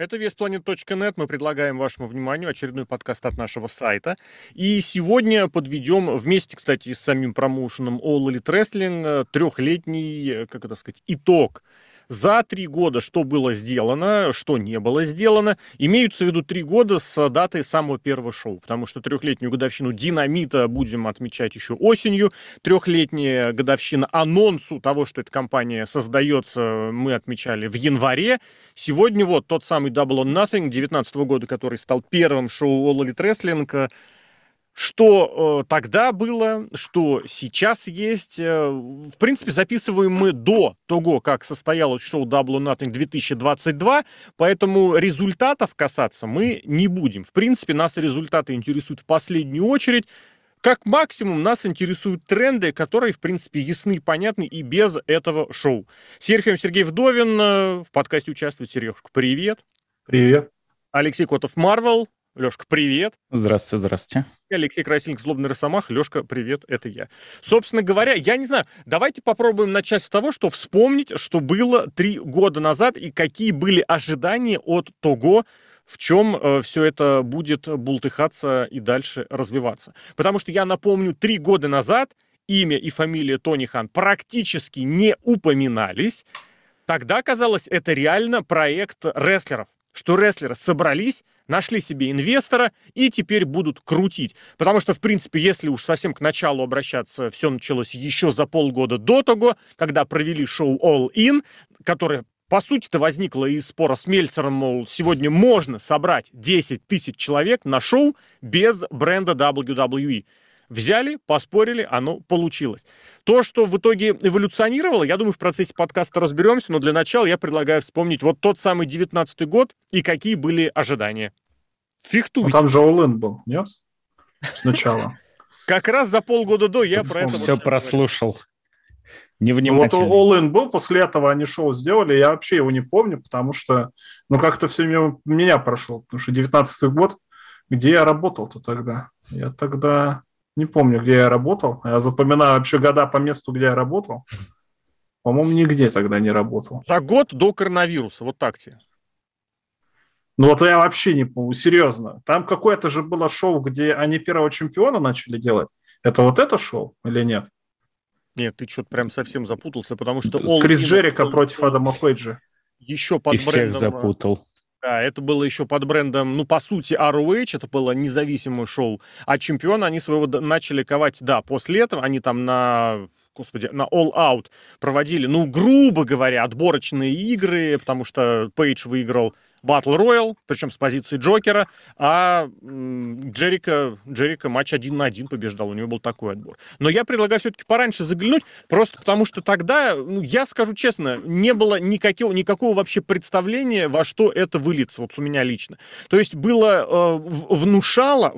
Это VSplanet.net. Мы предлагаем вашему вниманию очередной подкаст от нашего сайта. И сегодня подведем вместе, кстати, с самим промоушеном All Elite Wrestling трехлетний, как это сказать, итог. За 3 года что было сделано, что не было сделано. Имеются в виду 3 года с даты самого первого шоу, потому что 3-летнюю годовщину Динамита будем отмечать еще осенью. 3-летняя годовщина анонсу того, что эта компания создается, мы отмечали в январе. Сегодня вот тот самый Double or Nothing 2019 года, который стал первым шоу All Elite Wrestling. Что тогда было, что сейчас есть. В принципе, записываем мы до того, как состоялось шоу Double or Nothing 2022, поэтому результатов касаться мы не будем. В принципе, нас результаты интересуют в последнюю очередь. Как максимум нас интересуют тренды, которые, в принципе, ясны, понятны и без этого шоу. Сергей Вдовин, в подкасте участвует. Сережка, привет. Привет. Алексей Котов, Marvel. Лёшка, привет. Здравствуйте, здравствуйте. Алексей Красильник, Злобный Росомах. Лёшка, привет, это я. Собственно говоря, я не знаю, давайте попробуем начать с того, что вспомнить, что было 3 года назад и какие были ожидания от того, в чем все это будет бултыхаться и дальше развиваться. Потому что я напомню, 3 года назад имя и фамилия Тони Хан практически не упоминались. Тогда казалось, это реально проект рестлеров. Что рестлеры собрались, нашли себе инвестора и теперь будут крутить. Потому что, в принципе, если уж совсем к началу обращаться, все началось еще за полгода до того, когда провели шоу All In, которое, по сути-то, возникло из спора с Мельцером, мол, сегодня можно собрать 10 тысяч человек на шоу без бренда WWE. Взяли, поспорили, оно получилось. То, что в итоге эволюционировало, я думаю, в процессе подкаста разберемся, но для начала я предлагаю вспомнить вот тот самый 19-й год и какие были ожидания. Фехтуйте. Ну, там же All In был, нет? Сначала. Как раз за полгода до я про это... Все прослушал. Невнимательно. Вот All In был, после этого они шоу сделали, я вообще его не помню, потому что, ну, как-то все мимо меня прошло, потому что 19-й год, где я работал-то тогда? Я тогда... Не помню, где я работал. Я запоминаю вообще года по месту, где я работал. По-моему, нигде тогда не работал. За год до коронавируса, вот так тебе. Ну вот я вообще не помню, серьезно. Там какое-то же было шоу, где они первого чемпиона начали делать. Это вот это шоу или нет? Нет, ты что-то прям совсем запутался, потому что... Крис Джерико против Адама Пейджа. Еще под брендом... И всех запутал. Да, это было еще под брендом, ну, по сути, RAW, это было независимое шоу. А чемпиона они своего начали ковать, да, после этого. Они там на All Out проводили, ну, грубо говоря, отборочные игры, потому что Пейдж выиграл Battle Royale, причем с позиции Джокера, а Джерико матч 1 на 1 побеждал, у него был такой отбор. Но я предлагаю все-таки пораньше заглянуть, просто потому что тогда, ну, я скажу честно, не было никакого вообще представления, во что это выльется, вот у меня лично. То есть было, внушало,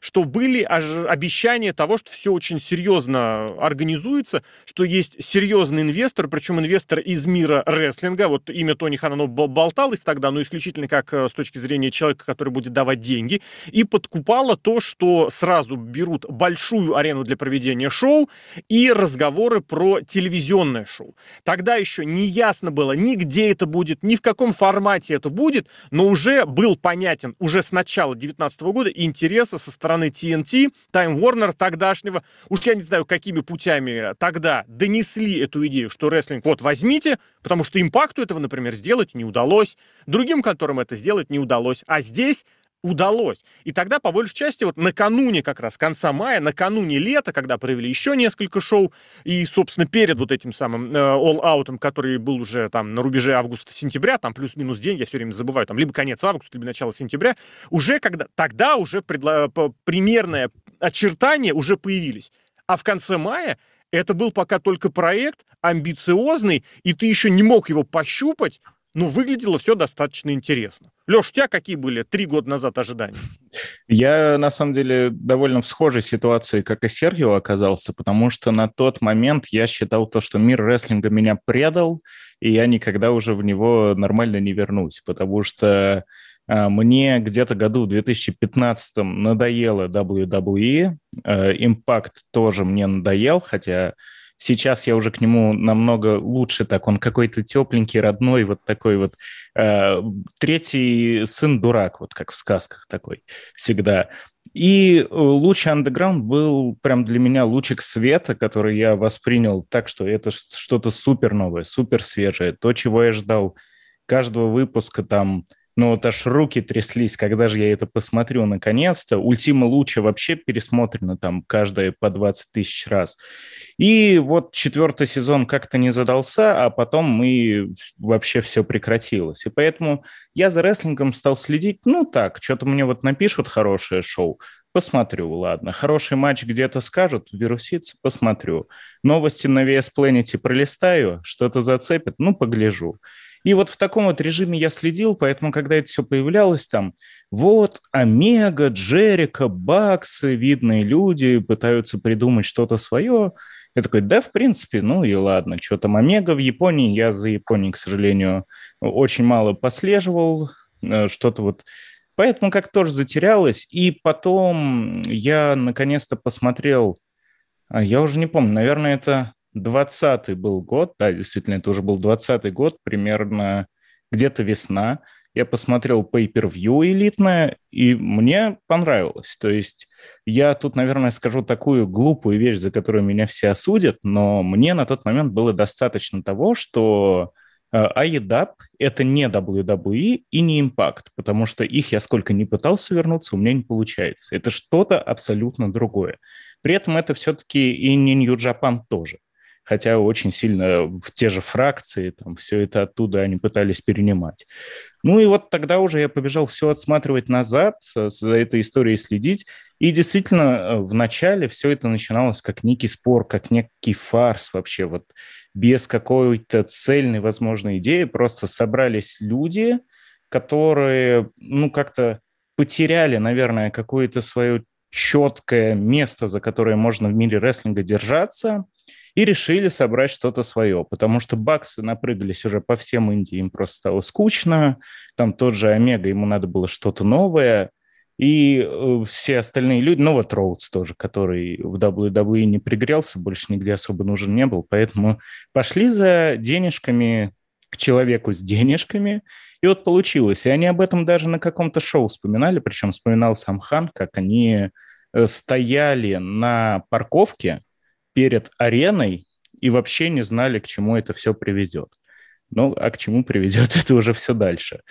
что были обещания того, что все очень серьезно организуется, что есть серьезный инвестор, причем инвестор из мира рестлинга. Вот имя Тони Хана, оно болталось тогда, но исключительно как с точки зрения человека, который будет давать деньги. И подкупало то, что сразу берут большую арену для проведения шоу и разговоры про телевизионное шоу. Тогда еще не ясно было, ни где это будет, ни в каком формате это будет, но уже был понятен, уже с начала 2019 года интереса со стороны TNT, Time Warner тогдашнего. Уж я не знаю, какими путями тогда донесли эту идею, что рестлинг вот возьмите, потому что импакту этого, например, сделать не удалось, другим конторам это сделать не удалось, а здесь удалось. И тогда, по большей части, вот накануне как раз конца мая, накануне лета, когда провели еще несколько шоу, и, собственно, перед вот этим самым All Out'ом, который был уже там на рубеже августа-сентября, там плюс-минус день, я все время забываю, там либо конец августа, либо начало сентября, уже когда, тогда уже примерное очертание уже появились. А в конце мая это был пока только проект, амбициозный, и ты еще не мог его пощупать, но выглядело все достаточно интересно. Леш, у тебя какие были 3 года назад ожидания? Я, на самом деле, довольно в схожей ситуации, как и Сергио, оказался, потому что на тот момент я считал то, что мир рестлинга меня предал, и я никогда уже в него нормально не вернусь, потому что мне где-то году в 2015 надоело WWE, Impact тоже мне надоел, хотя... Сейчас я уже к нему намного лучше, так он какой-то тепленький, родной, вот такой вот третий сын-дурак, вот как в сказках такой всегда. И Lucha Underground был прям для меня лучик света, который я воспринял так, что это что-то супер новое, супер свежее, то, чего я ждал каждого выпуска там. Ну, вот аж руки тряслись, когда же я это посмотрю наконец-то. «Ультима Луча» вообще пересмотрено там каждое по 20 тысяч раз. И вот 4-й сезон как-то не задался, а потом мы вообще все прекратилось. И поэтому я за рестлингом стал следить. Ну так, что-то мне вот напишут хорошее шоу, посмотрю, ладно. Хороший матч где-то скажут, вирусится, посмотрю. Новости на VSplanet пролистаю, что-то зацепит, ну, погляжу. И вот в таком вот режиме я следил, поэтому, когда это все появлялось, там, вот, Омега, Джерико, Баксы, видные люди пытаются придумать что-то свое. Я такой, да, в принципе, ну и ладно, что там Омега в Японии. Я за Японией, к сожалению, очень мало послеживал, что-то вот. Поэтому как-то тоже затерялось. И потом я наконец-то посмотрел, я уже не помню, наверное, это... 20-й был год, да, действительно, это уже был 20-й год, примерно где-то весна. Я посмотрел pay-per-view элитное, и мне понравилось. То есть я тут, наверное, скажу такую глупую вещь, за которую меня все осудят, но мне на тот момент было достаточно того, что AEW – это не WWE и не Impact, потому что их я сколько ни пытался вернуться, у меня не получается. Это что-то абсолютно другое. При этом это все-таки и не New Japan тоже. Хотя очень сильно в те же фракции, там, все это оттуда они пытались перенимать. Ну и вот тогда уже я побежал все отсматривать назад, за этой историей следить. И действительно, в начале все это начиналось как некий спор, как некий фарс вообще, вот без какой-то цельной, возможной идеи. Просто собрались люди, которые, ну, как-то потеряли, наверное, какое-то свое четкое место, за которое можно в мире рестлинга держаться, и решили собрать что-то свое, потому что Баксы напрыгались уже по всем Индии, им просто стало скучно, там тот же Омега, ему надо было что-то новое, и все остальные люди, ну вот Роудс тоже, который в WWE не пригрелся, больше нигде особо нужен не был, поэтому пошли за денежками к человеку с денежками, и вот получилось. И они об этом даже на каком-то шоу вспоминали, причем вспоминал сам Хан, как они стояли на парковке перед ареной и вообще не знали, к чему это все приведет. Ну, а к чему приведет, это уже все дальше.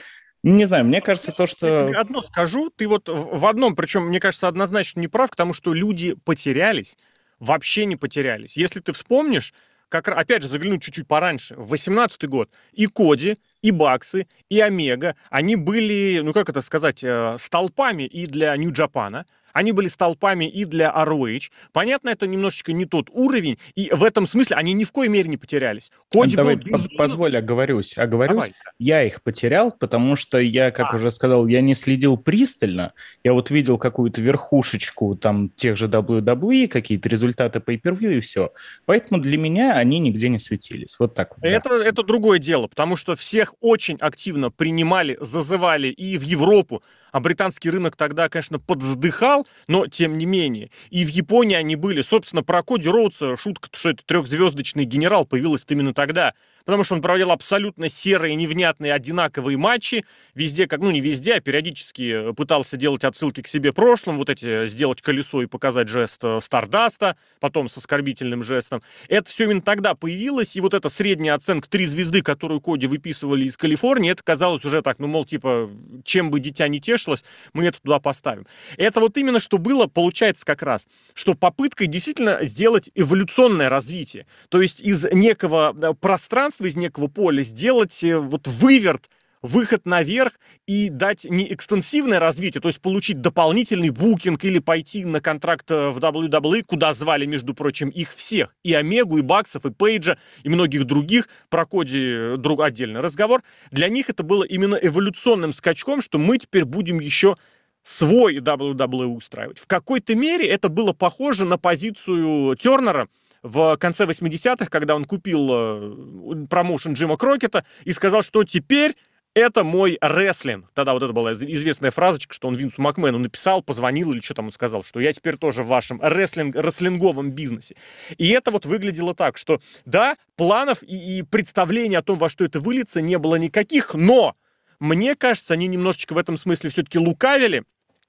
Не знаю, мне кажется, то, что... Одно скажу, ты вот в одном, причем, мне кажется, однозначно не прав, потому что люди потерялись, вообще не потерялись. Если ты вспомнишь, как, опять же, заглянуть чуть-чуть пораньше, в 18-й год и Коди, и Баксы, и Омега, они были, ну, как это сказать, столпами и для Нью-Джапана, они были столпами и для ROH. Понятно, это немножечко не тот уровень, и в этом смысле они ни в коей мере не потерялись. Коди давай, был безумно... Позволь, оговорюсь. Давай. Я их потерял, потому что я, как уже сказал, я не следил пристально. Я вот видел какую-то верхушечку там тех же WWE, какие-то результаты pay-per-view и все. Поэтому для меня они нигде не светились. Вот так вот. Это другое дело, потому что всех очень активно принимали, зазывали и в Европу. А британский рынок тогда, конечно, подздыхал, но тем не менее. И в Японии они были. Собственно, про Коди Роудса шутка, что это трехзвездочный генерал, появилась именно тогда. Потому что он проводил абсолютно серые, невнятные, одинаковые матчи. Везде, как, ну не везде, а периодически пытался делать отсылки к себе прошлым. Вот эти, сделать колесо и показать жест Стардаста, потом с оскорбительным жестом. Это все именно тогда появилось. И вот эта средняя оценка 3 звезды, которую Коди выписывали из Калифорнии, это казалось уже так, ну мол, типа, чем бы дитя не тешилось, мы это туда поставим. Это вот именно что было, получается как раз, что попытка действительно сделать эволюционное развитие. То есть из некого пространства, из некого поля сделать вот выверт, выход наверх и дать не экстенсивное развитие, то есть получить дополнительный букинг или пойти на контракт в WWE, куда звали, между прочим, их всех, и Омегу, и Баксов, и Пейджа, и многих других, про Коди отдельный разговор. Для них это было именно эволюционным скачком, что мы теперь будем еще свой WWE устраивать. В какой-то мере это было похоже на позицию Тернера в конце 80-х, когда он купил промоушен Джима Крокета и сказал, что теперь Это мой рестлинг. Тогда вот это была известная фразочка, что он Винсу Макмену написал, позвонил или что там он сказал, что я теперь тоже в вашем рестлинговом бизнесе. И это вот выглядело так, что да, планов и представлений о том, во что это выльется, не было никаких, но мне кажется, они немножечко в этом смысле все-таки лукавили.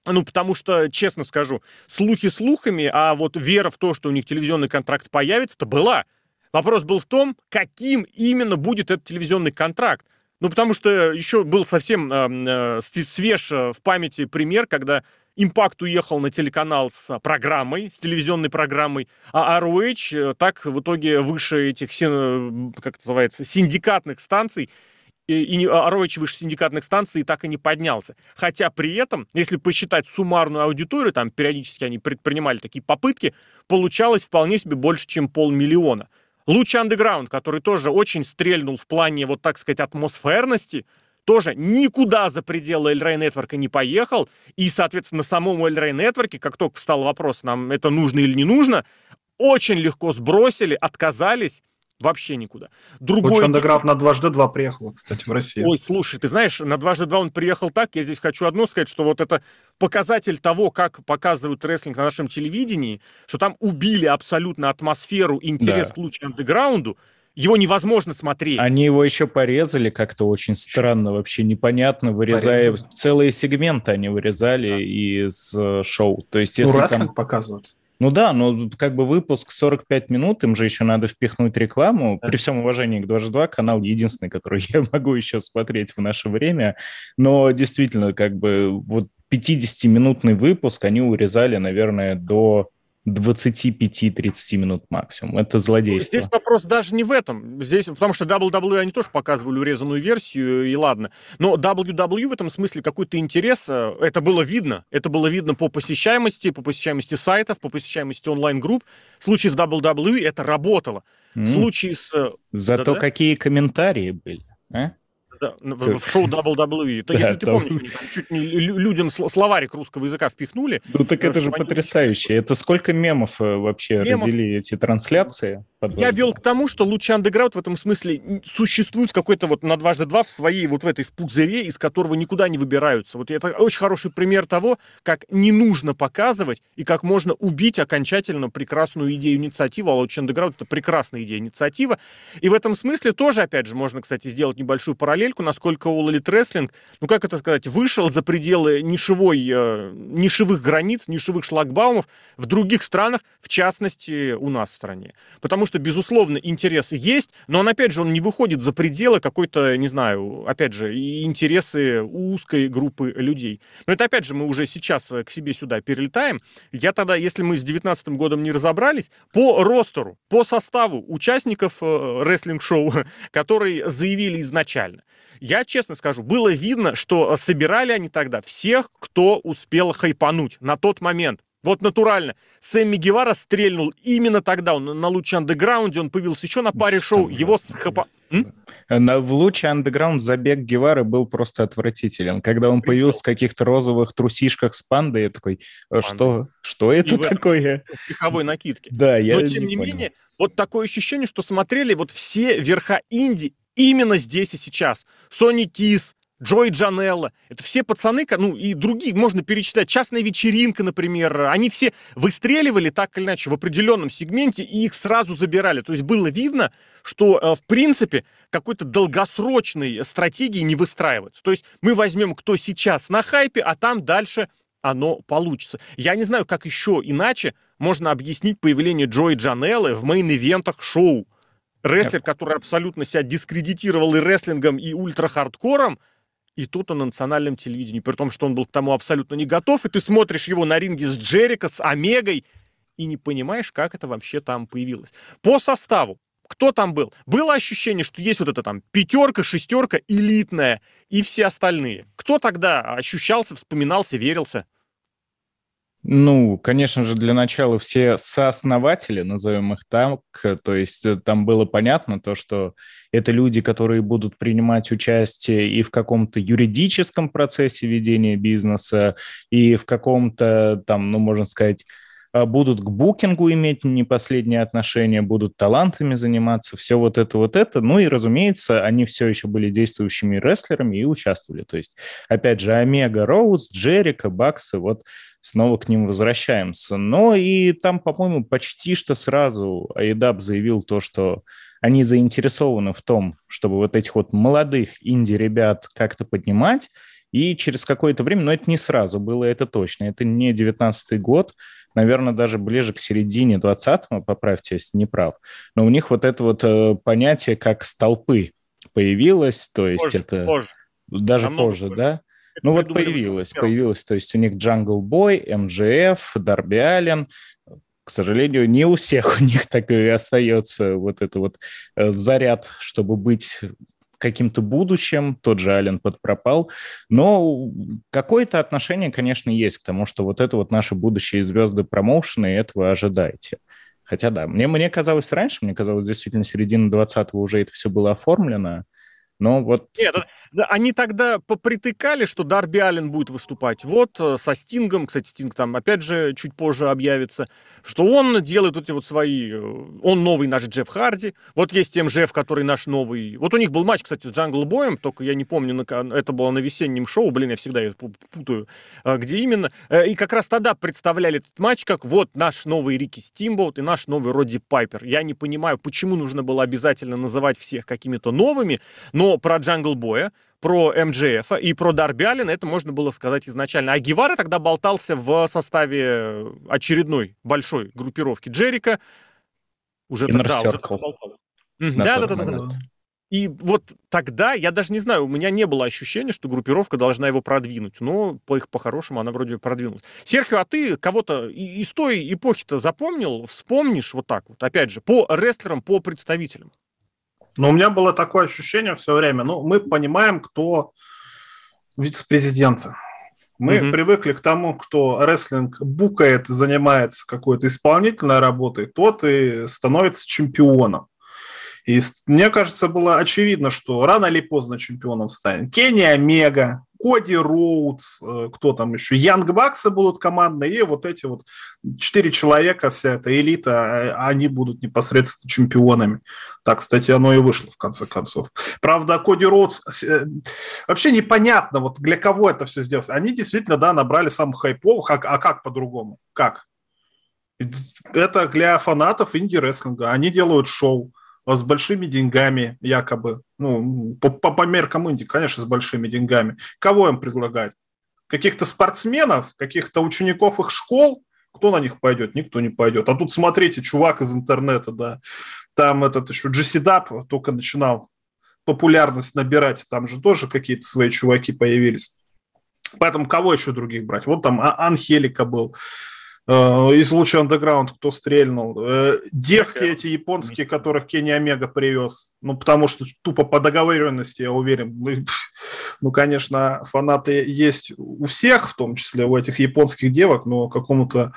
Ну, потому что, честно скажу, слухи слухами, а вот вера в то, что у них телевизионный контракт появится-то была. Вопрос был в том, каким именно будет этот телевизионный контракт. Ну, потому что еще был совсем свеж в памяти пример, когда Impact уехал на телеканал с программой, с телевизионной программой, а ROH так в итоге выше этих, как это называется, синдикатных станций, и ROH выше синдикатных станций и так и не поднялся. Хотя при этом, если посчитать суммарную аудиторию, там периодически они предпринимали такие попытки, получалось вполне себе больше, чем 500 000. Lucha Underground, который тоже очень стрельнул в плане, вот так сказать, атмосферности, тоже никуда за пределы El Rey Network не поехал. И, соответственно, самому El Rey Network, как только встал вопрос, нам это нужно или не нужно, очень легко сбросили, отказались. Вообще никуда. Lucha Underground на 2х2 приехал, кстати, в Россию. Ой, слушай, ты знаешь, на 2х2 он приехал так, я здесь хочу одно сказать, что вот это показатель того, как показывают рестлинг на нашем телевидении, что там убили абсолютно атмосферу, интерес к Lucha Underground, его невозможно смотреть. Они его еще порезали как-то очень странно, вообще непонятно, вырезая... Порезали. Целые сегменты они вырезали из шоу. То есть, если рестлинг там... показывают. Ну да, но как бы выпуск 45 минут, им же еще надо впихнуть рекламу. При всем уважении к 2х2, канал единственный, который я могу еще смотреть в наше время. Но действительно, как бы вот 50-минутный выпуск они урезали, наверное, до 25-30 минут максимум. Это злодейство. Здесь вопрос даже не в этом. Здесь, потому что WWE они тоже показывали урезанную версию, и ладно. Но WWE в этом смысле какой-то интерес, это было видно. Это было видно по посещаемости сайтов, по посещаемости онлайн-групп. В случае с WWE это работало. В случае с... Зато какие комментарии были, а? Да, в шоу WWE. Да, если ты помнишь, они там чуть не людям словарик русского языка впихнули. Ну так это же потрясающе. Это сколько мемов вообще родили эти трансляции? Я вел к тому, что Lucha Underground в этом смысле существует какой-то вот на 2х2 в своей вот в этой в пузыре, из которого никуда не выбираются. Вот это очень хороший пример того, как не нужно показывать и как можно убить окончательно прекрасную идею инициативы. А Lucha Underground — это прекрасная идея инициатива. И в этом смысле тоже, опять же, можно, кстати, сделать небольшую параллельку, насколько All Elite Wrestling, ну как это сказать, вышел за пределы нишевых границ, нишевых шлагбаумов в других странах, в частности, у нас в стране. Потому что безусловно, интерес есть, но он, опять же, он не выходит за пределы какой-то, не знаю, опять же, интересы узкой группы людей. Но это, опять же, мы уже сейчас к себе сюда перелетаем. Я тогда, если мы с 2019 годом не разобрались, по ростеру, по составу участников рестлинг-шоу, которые заявили изначально, я честно скажу, было видно, что собирали они тогда всех, кто успел хайпануть на тот момент. Вот натурально. Сэмми Гевара стрельнул именно тогда. Он на Lucha Underground, он появился еще на паре шоу. Его в Lucha Underground забег Гевары был просто отвратителен. Когда он появился в каких-то розовых трусишках с пандой, я такой, что это такое? В пиховой накидке. Да, я но, тем не менее, вот такое ощущение, что смотрели вот все верха инди именно здесь и сейчас. Сони Кис, Джой Джанелла, это все пацаны, ну и другие, можно перечитать, частная вечеринка, например, они все выстреливали так или иначе в определенном сегменте и их сразу забирали. То есть было видно, что, в принципе, какой-то долгосрочной стратегии не выстраивается. То есть мы возьмем, кто сейчас на хайпе, а там дальше оно получится. Я не знаю, как еще иначе можно объяснить появление Джои Джанеллы в мейн-ивентах шоу. Рестлер, который абсолютно себя дискредитировал и рестлингом, и ультра-хардкором, и тут он на национальном телевидении, при том, что он был к тому абсолютно не готов, и ты смотришь его на ринге с Джерико, с Омегой, и не понимаешь, как это вообще там появилось. По составу, кто там был? Было ощущение, что есть вот эта там 5-ка, 6-ка, элитная, и все остальные. Кто тогда ощущался, вспоминался, верился? Ну, конечно же, для начала все сооснователи, назовем их так, то есть там было понятно то, что это люди, которые будут принимать участие и в каком-то юридическом процессе ведения бизнеса, и в каком-то там, ну, можно сказать, будут к букингу иметь не последние отношения, будут талантами заниматься, все вот это. Ну и, разумеется, они все еще были действующими рестлерами и участвовали. То есть, опять же, Омега, Роудс, Джерико, Баксы, вот снова к ним возвращаемся. Но и там, по-моему, почти что сразу AEW заявил то, что они заинтересованы в том, чтобы вот этих вот молодых инди-ребят как-то поднимать. И через какое-то время, но это не сразу было, это точно, это не 19-й год, наверное, даже ближе к середине 20-го, поправьте, если не прав, но у них вот это вот понятие как столпы появилось, то есть позже. Даже позже. Да? Это ну вот появилось, то есть у них Jungle Boy, MJF, Darby Allin. К сожалению, не у всех у них так и остается вот этот вот заряд, чтобы быть каким-то будущим, тот же Аллен подпропал, но какое-то отношение, конечно, есть к тому, что вот это вот наши будущие звезды промоушена, и этого ожидаете. Хотя да, мне казалось раньше, действительно середина 20-го уже это все было оформлено, но вот... Нет, они тогда попритыкали, что Дарби Аллен будет выступать вот со Стингом, кстати, Стинг там опять же чуть позже объявится, что он делает эти вот свои... Он новый наш Джефф Харди, вот есть МЖФ, который наш новый... Вот у них был матч, кстати, с Джангл Боем, только я не помню, это было на весеннем шоу, я всегда ее путаю, где именно. И как раз тогда представляли этот матч как вот наш новый Рики Стимбоут и наш новый Родди Пайпер. Я не понимаю, почему нужно было обязательно называть всех какими-то новыми, но про Джангл Боя, про МДФ и про Дарби Аллина это можно было сказать изначально. А Гевара тогда болтался в составе очередной большой группировки Джерика. Уже тогда болтался. Да. И вот тогда, я даже не знаю, у меня не было ощущения, что группировка должна его продвинуть. Но по-хорошему она вроде продвинулась. Серхио, а ты кого-то из той эпохи-то запомнил? Вспомнишь вот так вот? Опять же, по рестлерам, по представителям. Но у меня было такое ощущение все время. Мы понимаем, кто вице-президент. Мы привыкли к тому, кто рестлинг букает, занимается какой-то исполнительной работой, тот и становится чемпионом. И мне кажется, было очевидно, что рано или поздно чемпионом станет Кенни Омега, Коди Роудс, кто там еще, Янгбаксы будут командные, и вот эти вот 4 человека, вся эта элита, они будут непосредственно чемпионами. Так, кстати, оно и вышло, в конце концов. Правда, Коди Роудс... Вообще непонятно, вот для кого это все сделалось. Они действительно, да, набрали самых хайповых, а как по-другому? Как? Это для фанатов инди-рестлинга. Они делают шоу с большими деньгами, якобы. По меркам Индии, конечно, с большими деньгами. Кого им предлагать? Каких-то спортсменов, каких-то учеников их школ? Кто на них пойдет? Никто не пойдет. А тут, смотрите, чувак из интернета, да. Там этот еще GCW только начинал популярность набирать. Там же тоже какие-то свои чуваки появились. Поэтому кого еще других брать? Вот там Анхелика был. Из Lucha Underground кто стрельнул. Девки эти японские, которых Кенни Омега привез. Потому что тупо по договоренности, я уверен. Конечно, фанаты есть у всех, в том числе у этих японских девок, но какому-то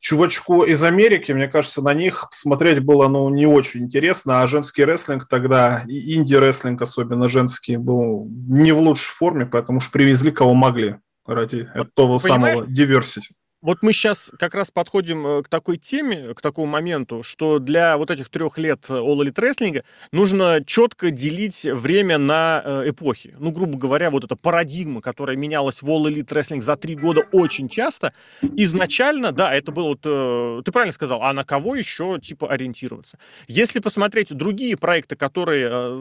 чувачку из Америки, мне кажется, на них смотреть было, не очень интересно, а женский рестлинг тогда, и инди-рестлинг, особенно женский, был не в лучшей форме, поэтому уж привезли кого могли ради этого самого diversity. Вот мы сейчас как раз подходим к такой теме, к такому моменту, что для вот этих 3 лет All Elite Wrestling нужно четко делить время на эпохи. Грубо говоря, вот эта парадигма, которая менялась в All Elite Wrestling за 3 года очень часто. Изначально, да, это было ты правильно сказал, а на кого еще ориентироваться? Если посмотреть другие проекты, которые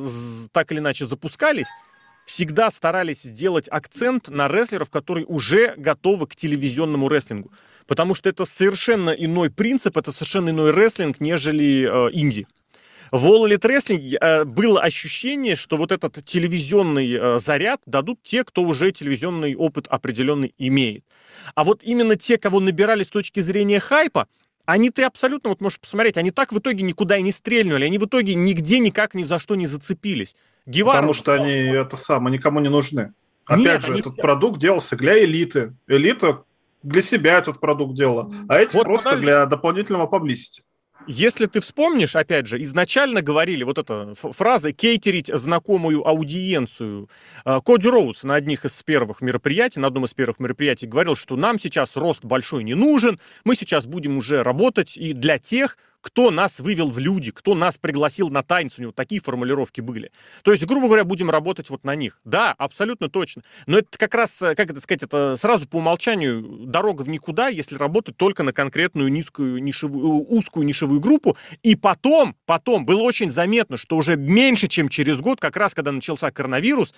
так или иначе запускались, всегда старались сделать акцент на рестлеров, которые уже готовы к телевизионному рестлингу. Потому что это совершенно иной принцип, это совершенно иной рестлинг, нежели инди. В All Elite Wrestling было ощущение, что вот этот телевизионный заряд дадут те, кто уже телевизионный опыт определенный имеет. А вот именно те, кого набирали с точки зрения хайпа, они-то абсолютно, можешь посмотреть, они так в итоге никуда и не стрельнули, они в итоге нигде никак ни за что не зацепились. Гевара, потому что они никому не нужны. Опять же, этот продукт делался для элиты. Элита для себя этот продукт делала. А эти просто для дополнительного паблисити. Если ты вспомнишь, опять же, изначально говорили вот эта фраза «кейтерить знакомую аудиенцию». Коди Роудс на одних из первых мероприятий, на одном из первых мероприятий говорил, что нам сейчас рост большой не нужен, мы сейчас будем уже работать и для тех, кто нас вывел в люди, кто нас пригласил на танец, у него такие формулировки были. То есть, грубо говоря, будем работать вот на них. Да, абсолютно точно. Но это как раз, как это сказать, это сразу по умолчанию дорога в никуда, если работать только на конкретную низкую нишевую, узкую нишевую группу. И потом было очень заметно, что уже меньше, чем через год, как раз когда начался коронавирус,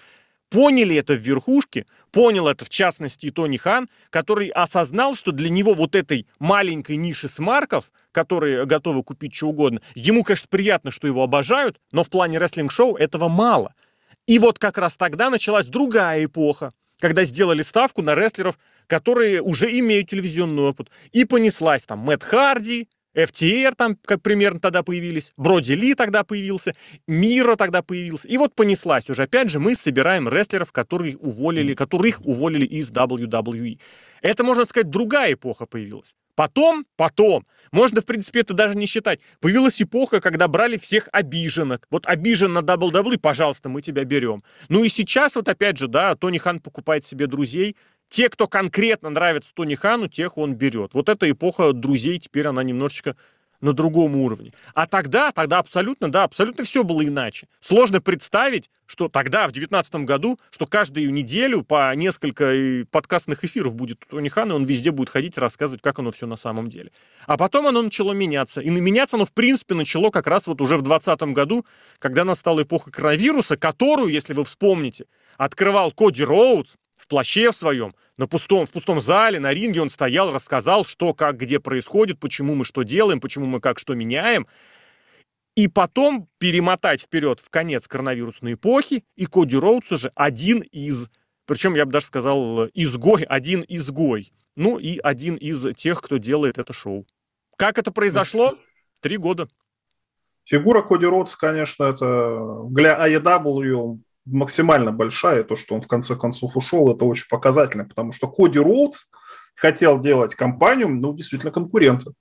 поняли это в верхушке, понял это в частности и Тони Хан, который осознал, что для него вот этой маленькой ниши смарков, которые готовы купить что угодно, ему, конечно, приятно, что его обожают, но в плане рестлинг-шоу этого мало. И вот как раз тогда началась другая эпоха, когда сделали ставку на рестлеров, которые уже имеют телевизионный опыт. И понеслась там Мэтт Харди, FTR там как примерно тогда появились, Броди Ли тогда появился, Миро тогда появился. И вот понеслась уже. Опять же, мы собираем рестлеров, которых уволили из WWE. Это, можно сказать, другая эпоха появилась. Потом, можно, в принципе, это даже не считать, появилась эпоха, когда брали всех обиженок. Вот обижен на WWE, пожалуйста, мы тебя берем. Ну и сейчас, вот опять же, да, Тони Хан покупает себе друзей. Те, кто конкретно нравится Тони Хану, тех он берет. Вот эта эпоха друзей, теперь она немножечко на другом уровне. А тогда абсолютно, да, абсолютно все было иначе. Сложно представить, что тогда, в 19 году, что каждую неделю по несколько подкастных эфиров будет у Тони Хана, и он везде будет ходить и рассказывать, как оно все на самом деле. А потом оно начало меняться. И меняться оно, в принципе, начало как раз вот уже в 20 году, когда настала эпоха коронавируса, которую, если вы вспомните, открывал Коди Роудс, в плаще в своем, в пустом зале, на ринге он стоял, рассказал, что, как, где происходит, почему мы что делаем, почему мы как, что меняем. И потом перемотать вперед в конец коронавирусной эпохи, и Коди Роудс уже один из, причем я бы даже сказал, один изгой, ну и один из тех, кто делает это шоу. Как это произошло? 3 года. Фигура Коди Роудс, конечно, это для AEW максимально большая, то, что он в конце концов ушел, это очень показательно, потому что Коди Роудс хотел делать компанию, ну, действительно, конкурента.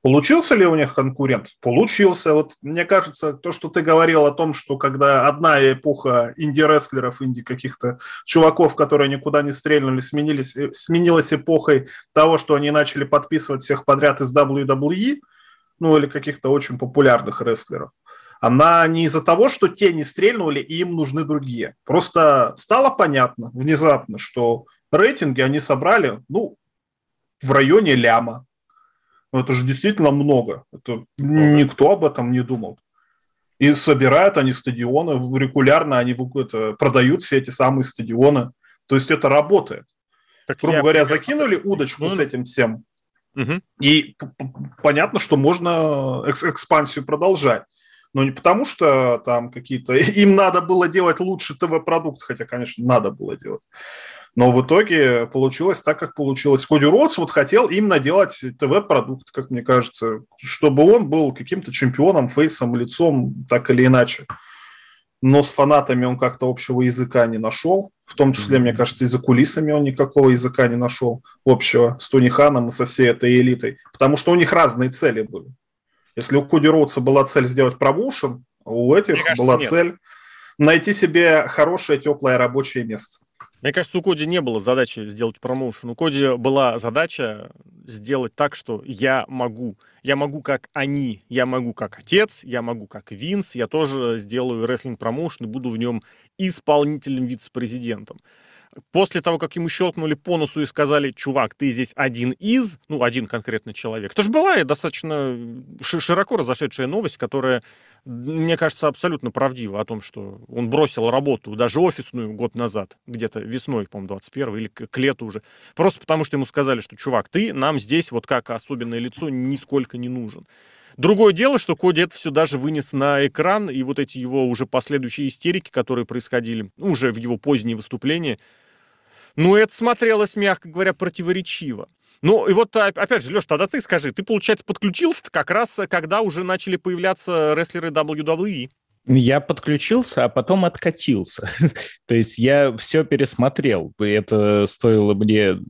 Получился ли у них конкурент? Получился. Вот, мне кажется, то, что ты говорил о том, что когда одна эпоха инди-рестлеров, инди-каких-то чуваков, которые никуда не стрельнули, сменилась эпохой того, что они начали подписывать всех подряд из WWE, ну, или каких-то очень популярных рестлеров. Она не из-за того, что те не стрельнули, и им нужны другие. Просто стало понятно внезапно, что рейтинги они собрали, ну, в районе ляма. Но это же действительно много. Это никто об этом не думал. И собирают они стадионы, регулярно они продают все эти самые стадионы. То есть это работает. Так, грубо говоря, закинули удочку с этим всем. Угу. И понятно, что можно экспансию продолжать. Но не потому, что там какие-то... Им надо было делать лучше ТВ-продукт, хотя, конечно, надо было делать. Но в итоге получилось так, как получилось. Коди Роудс вот хотел именно делать ТВ-продукт, как мне кажется, чтобы он был каким-то чемпионом, фейсом, лицом, так или иначе. Но с фанатами он как-то общего языка не нашел. В том числе, мне кажется, и за кулисами он никакого языка не нашел общего с Тони Ханом и со всей этой элитой. Потому что у них разные цели были. Если у Коди Роудса была цель сделать промоушен, у этих цель найти себе хорошее, теплое рабочее место. Мне кажется, у Коди не было задачи сделать промоушен. У Коди была задача сделать так, что я могу. Я могу как они, я могу как отец, я могу как Винс. Я тоже сделаю рестлинг-промоушен и буду в нем исполнителем, вице-президентом. После того, как ему щелкнули по носу и сказали, чувак, ты здесь один конкретный человек. Это же была достаточно широко разошедшая новость, которая, мне кажется, абсолютно правдива, о том, что он бросил работу, даже офисную, год назад, где-то весной, по-моему, 21-го, или к лету уже, просто потому что ему сказали, что, чувак, ты нам здесь вот как особенное лицо нисколько не нужен. Другое дело, что Коди это все даже вынес на экран, и вот эти его уже последующие истерики, которые происходили уже в его поздние выступления, ну, это смотрелось, мягко говоря, противоречиво. Ну, и вот, опять же, Леш, тогда ты скажи, ты, получается, подключился как раз, когда уже начали появляться рестлеры WWE. Я подключился, а потом откатился. То есть я все пересмотрел. Это стоило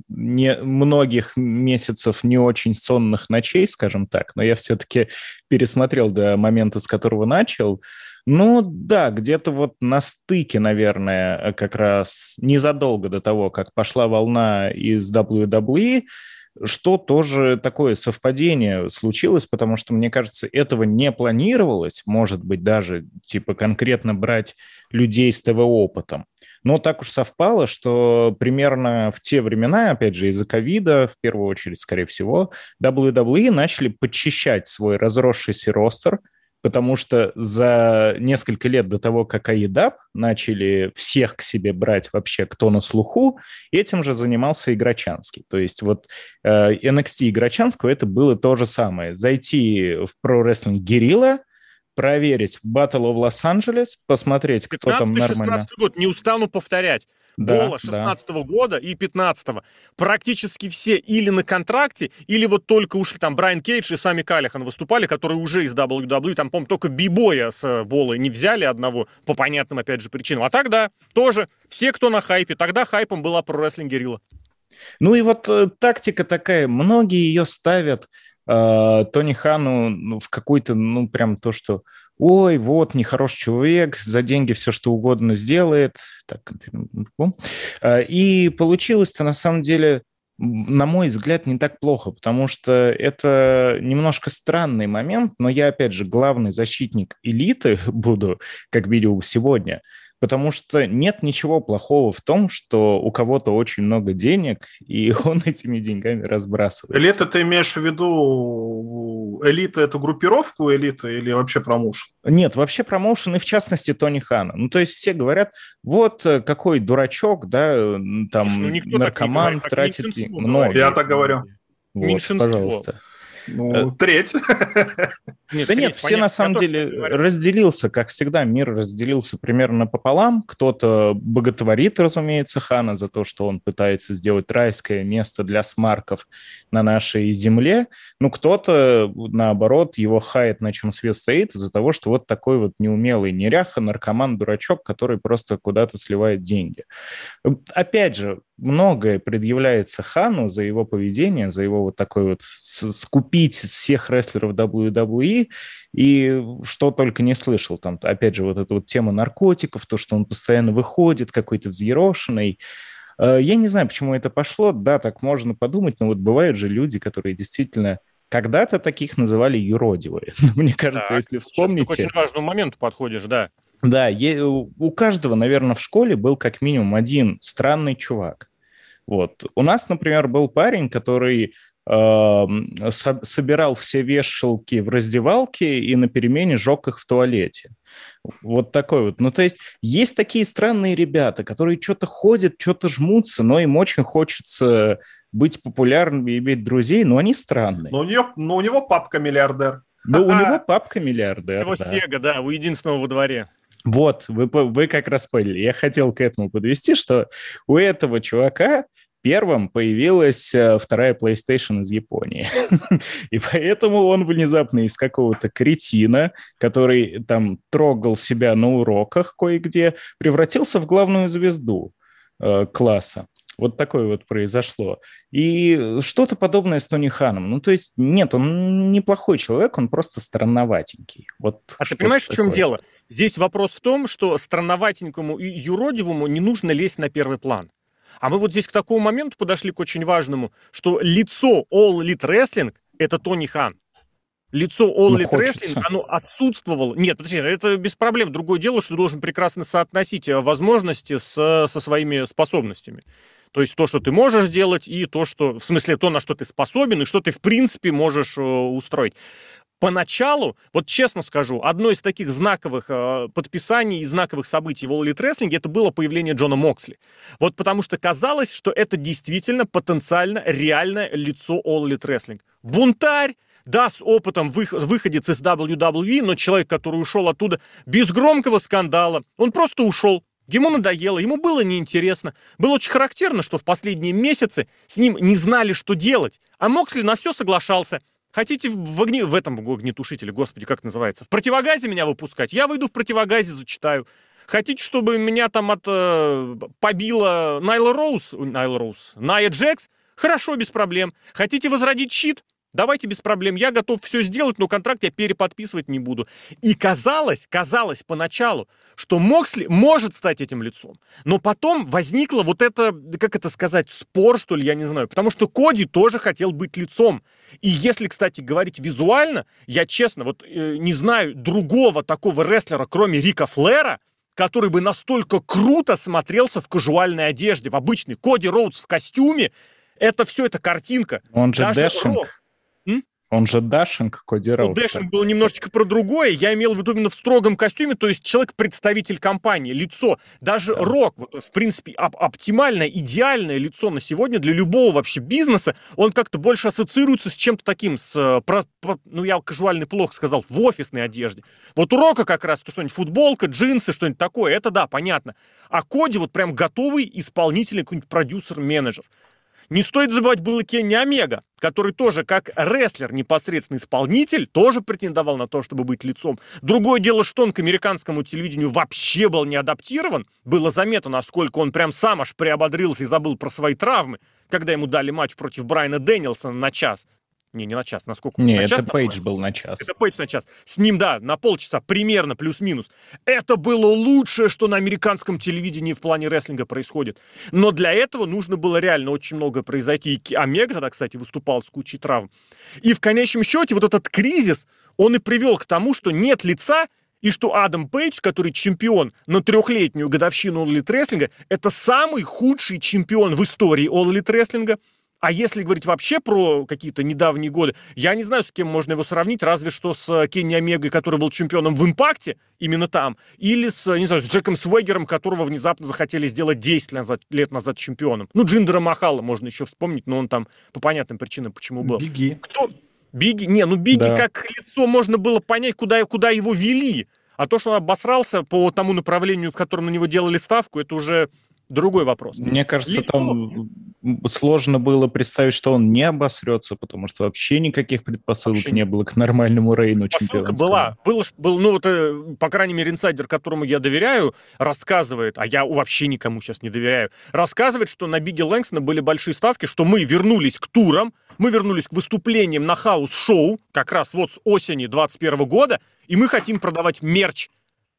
мне многих месяцев не очень сонных ночей, скажем так, но я все-таки пересмотрел до момента, с которого начал. Ну да, где-то вот на стыке, наверное, как раз незадолго до того, как пошла волна из WWE, что тоже такое совпадение случилось, потому что, мне кажется, этого не планировалось, может быть, даже типа конкретно брать людей с ТВ-опытом. Но так уж совпало, что примерно в те времена, опять же, из-за ковида, в первую очередь, скорее всего, WWE начали подчищать свой разросшийся ростер, потому что за несколько лет до того, как AEW начали всех к себе брать вообще, кто на слуху, этим же занимался Играчанский. То есть вот NXT Играчанского это было то же самое. Зайти в Pro Wrestling Guerrilla, проверить Battle of Los Angeles, посмотреть, кто там нормально. 15-16 год, не устану повторять. Да, Бола 16-го года и 15-го. Практически все или на контракте, или вот только ушли. Там Брайан Кейдж и Сами Калихан выступали, которые уже из WWE, там, помню, только бибоя с Болой не взяли одного, по понятным, опять же, причинам. А тогда тоже все, кто на хайпе. Тогда хайпом была Pro Wrestling Guerrilla. Ну и вот тактика такая. Многие ее ставят Тони Хану в какой-то, ну, прям то, что... Ой, вот, нехороший человек, за деньги все, что угодно сделает. Так, и получилось-то, на самом деле, на мой взгляд, не так плохо, потому что это немножко странный момент, но я, опять же, главный защитник элиты буду, как видел сегодня, потому что нет ничего плохого в том, что у кого-то очень много денег, и он этими деньгами разбрасывается. Элита, ты имеешь в виду элита, эту группировку элиты или вообще промоушен? Нет, вообще промоушен и в частности Тони Хана. Ну, то есть все говорят, вот какой дурачок, да, там, ну, наркоман тратит много. Я так говорю. Вот, меньшинство. Пожалуйста. Ну, треть. Нет, да нет, все понятно, на самом деле разделился, как всегда, мир разделился примерно пополам. Кто-то боготворит, разумеется, Хана за то, что он пытается сделать райское место для смарков на нашей земле. Ну, кто-то, наоборот, его хает, на чем свет стоит, из-за того, что вот такой вот неумелый неряха, наркоман, дурачок, который просто куда-то сливает деньги. Опять же, многое предъявляется Хану за его поведение, за его вот такой вот скупить всех рестлеров WWE, и что только не слышал. Там, опять же, вот эта вот тема наркотиков, то, что он постоянно выходит какой-то взъерошенный. Я не знаю, почему это пошло. Да, так можно подумать, но вот бывают же люди, которые действительно... Когда-то таких называли юродивые. Мне кажется, да, если вспомните... К очень важному моменту подходишь, да. Да, у каждого, наверное, в школе был как минимум один странный чувак. Вот. У нас, например, был парень, который собирал все вешалки в раздевалке и на перемене жег их в туалете. Вот такой вот. Ну, то есть есть такие странные ребята, которые что-то ходят, что-то жмутся, но им очень хочется быть популярными, иметь друзей, но они странные. Но у него папка миллиардер. Ну, у него папка миллиардер. Его Сега, да, у единственного во дворе. Вот, вы как раз поняли. Я хотел к этому подвести, что у этого чувака первым появилась вторая PlayStation из Японии. И поэтому он внезапно из какого-то кретина, который там трогал себя на уроках кое-где, превратился в главную звезду класса. Вот такое вот произошло. И что-то подобное с Тони Ханом. Ну, то есть, нет, он неплохой человек, он просто странноватенький. Вот а ты понимаешь, такое. В чем дело? Здесь вопрос в том, что странноватенькому и юродивому не нужно лезть на первый план. А мы вот здесь к такому моменту подошли, к очень важному, что лицо All Elite Wrestling – это Тони Хан. Лицо All Elite Wrestling, оно отсутствовало. Нет, подожди, это без проблем. Другое дело, что ты должен прекрасно соотносить возможности со своими способностями. То есть то, что ты можешь сделать, и то, что... В смысле, то, на что ты способен, и что ты, в принципе, можешь устроить. Поначалу, вот честно скажу, одно из таких знаковых подписаний и знаковых событий в All Elite Wrestling это было появление Джона Моксли. Вот потому что казалось, что это действительно потенциально реальное лицо All Elite Wrestling. Бунтарь, да, с опытом выходец из WWE, но человек, который ушел оттуда без громкого скандала, он просто ушел. Ему надоело, ему было неинтересно. Было очень характерно, что в последние месяцы с ним не знали, что делать. А Моксли на все соглашался. Хотите в этом огнетушителе, господи, как называется, в противогазе меня выпускать? Я выйду в противогазе, зачитаю. Хотите, чтобы меня там побила Найя Джекс? Хорошо, без проблем. Хотите возродить щит? Давайте без проблем. Я готов все сделать, но контракт я переподписывать не буду. И казалось поначалу, что Моксли может стать этим лицом. Но потом возникло вот это, как это сказать, спор, что ли, я не знаю. Потому что Коди тоже хотел быть лицом. И если, кстати, говорить визуально, я честно не знаю другого такого рестлера, кроме Рика Флера, который бы настолько круто смотрелся в казуальной одежде, в обычной. Коди Роудс в костюме. Это все, это картинка. Он же дэшинг. Он же дашинг, Коди Роудс. Дашинг был немножечко про другое. Я имел в виду именно в строгом костюме, то есть человек представитель компании, лицо. Даже Рок, в принципе, оптимальное, идеальное лицо на сегодня для любого вообще бизнеса, он как-то больше ассоциируется с чем-то таким, я казуально плохо сказал, в офисной одежде. Вот у Рока как раз что-нибудь футболка, джинсы, что-нибудь такое, это да, понятно. А Коди прям готовый исполнитель, какой-нибудь продюсер-менеджер. Не стоит забывать было Кенни Омега, который тоже, как рестлер, непосредственно исполнитель, тоже претендовал на то, чтобы быть лицом. Другое дело, что он к американскому телевидению вообще был не адаптирован. Было заметно, насколько он прям сам аж приободрился и забыл про свои травмы, когда ему дали матч против Брайана Дэнилсона на час. Не на час, насколько... Не, на это час, Пейдж был на час. Это Пейдж на час. С ним, да, на полчаса, примерно, плюс-минус. Это было лучшее, что на американском телевидении в плане рестлинга происходит. Но для этого нужно было реально очень многое произойти. И Омега тогда, кстати, выступал с кучей травм. И в конечном счете вот этот кризис, он и привел к тому, что нет лица, и что Адам Пейдж, который чемпион на 3-летнюю годовщину All Elite Wrestling, это самый худший чемпион в истории All Elite Wrestling. А если говорить вообще про какие-то недавние годы, я не знаю, с кем можно его сравнить, разве что с Кенни Омегой, который был чемпионом в «Импакте», именно там, или с, не знаю, с Джеком Свегером, которого внезапно захотели сделать 10 лет назад чемпионом. Ну, Джиндера Махала можно еще вспомнить, но он там по понятным причинам почему был. Бигги. Кто? Бигги? Не, Бигги да. Как лицо можно было понять, куда его вели. А то, что он обосрался по тому направлению, в котором на него делали ставку, это уже... Другой вопрос. Мне кажется, там сложно было представить, что он не обосрется, потому что вообще никаких предпосылок не было к нормальному рейну чемпионскому. По крайней мере, инсайдер, которому я доверяю, рассказывает, а я вообще никому сейчас не доверяю, рассказывает, что на Бигги Лэнгстона были большие ставки, что мы вернулись к турам, мы вернулись к выступлениям на хаус-шоу, как раз с осени 2021 года, и мы хотим продавать мерч.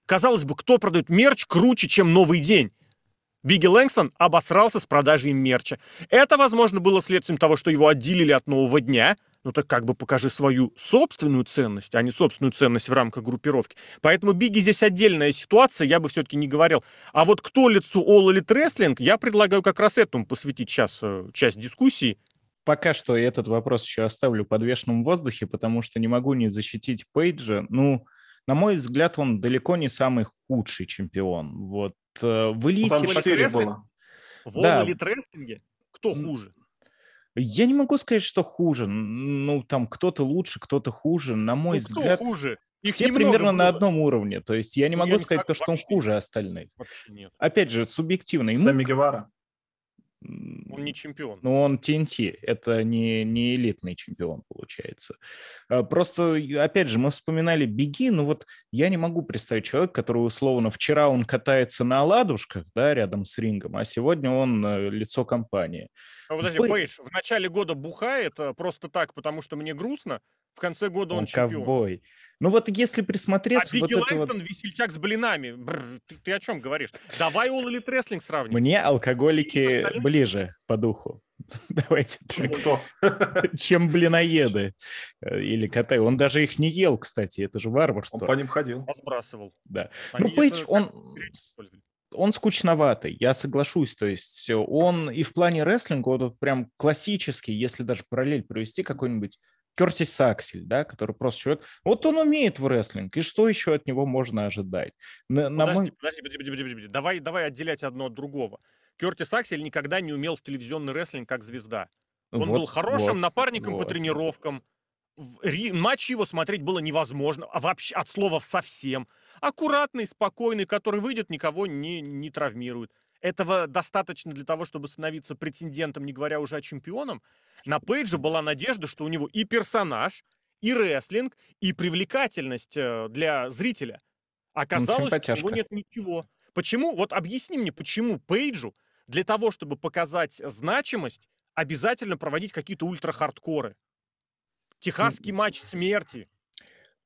Казалось бы, кто продает мерч круче, чем «Новый день»? Бигги Лэнгстон обосрался с продажей мерча. Это, возможно, было следствием того, что его отделили от нового дня. Ну так как бы покажи свою собственную ценность, а не собственную ценность в рамках группировки. Поэтому Бигги здесь отдельная ситуация, я бы все-таки не говорил. А вот кто лицу All Elite Wrestling, я предлагаю как раз этому посвятить сейчас часть дискуссии. Пока что я этот вопрос еще оставлю в подвешенном воздухе, потому что не могу не защитить Пейджа. На мой взгляд, он далеко не самый худший чемпион. В элите... Там 4 было. В All Elite Wrestling? Кто хуже? Я не могу сказать, что хуже. Там кто-то лучше, кто-то хуже. На мой взгляд, хуже? Их все примерно на одном уровне. То есть я не могу сказать, что он хуже остальных. Опять же, субъективно. Сэмми Гевара. Он не чемпион. Он TNT, это не элитный чемпион, получается. Просто, опять же, мы вспоминали Бигги, я не могу представить человека, который, условно, вчера он катается на оладушках, да, рядом с рингом, а сегодня он лицо компании. Подожди, Пейдж, в начале года бухает просто так, потому что мне грустно, в конце года он чемпион. Ковбой. Если присмотреться... А Бигги Лэнгстон весельчак с блинами. Ты о чем говоришь? Давай All Elite Wrestling сравним. Мне алкоголики ближе по духу. Давайте так. Чем блиноеды. Или коты. Он даже их не ел, кстати. Это же варварство. Он по ним ходил. Он сбрасывал. Да. Пейдж, он скучноватый, я соглашусь, то есть он и в плане рестлинга, прям классический, если даже параллель провести, какой-нибудь Кертис Аксель, да, который просто человек, он умеет в рестлинг, и что еще от него можно ожидать? Подожди. Давай отделять одно от другого. Кертис Аксель никогда не умел в телевизионный рестлинг как звезда. Он был хорошим напарником по тренировкам, матчи его смотреть было невозможно, а вообще от слова совсем. Аккуратный, спокойный, который выйдет, никого не травмирует. Этого достаточно для того, чтобы становиться претендентом, не говоря уже о чемпионом. На Пейджа была надежда, что у него и персонаж, и рестлинг, и привлекательность для зрителя. Оказалось, что у него нет ничего. Почему? Вот объясни мне, почему Пейджу для того, чтобы показать значимость, обязательно проводить какие-то ультра-хардкоры? Техасский матч смерти.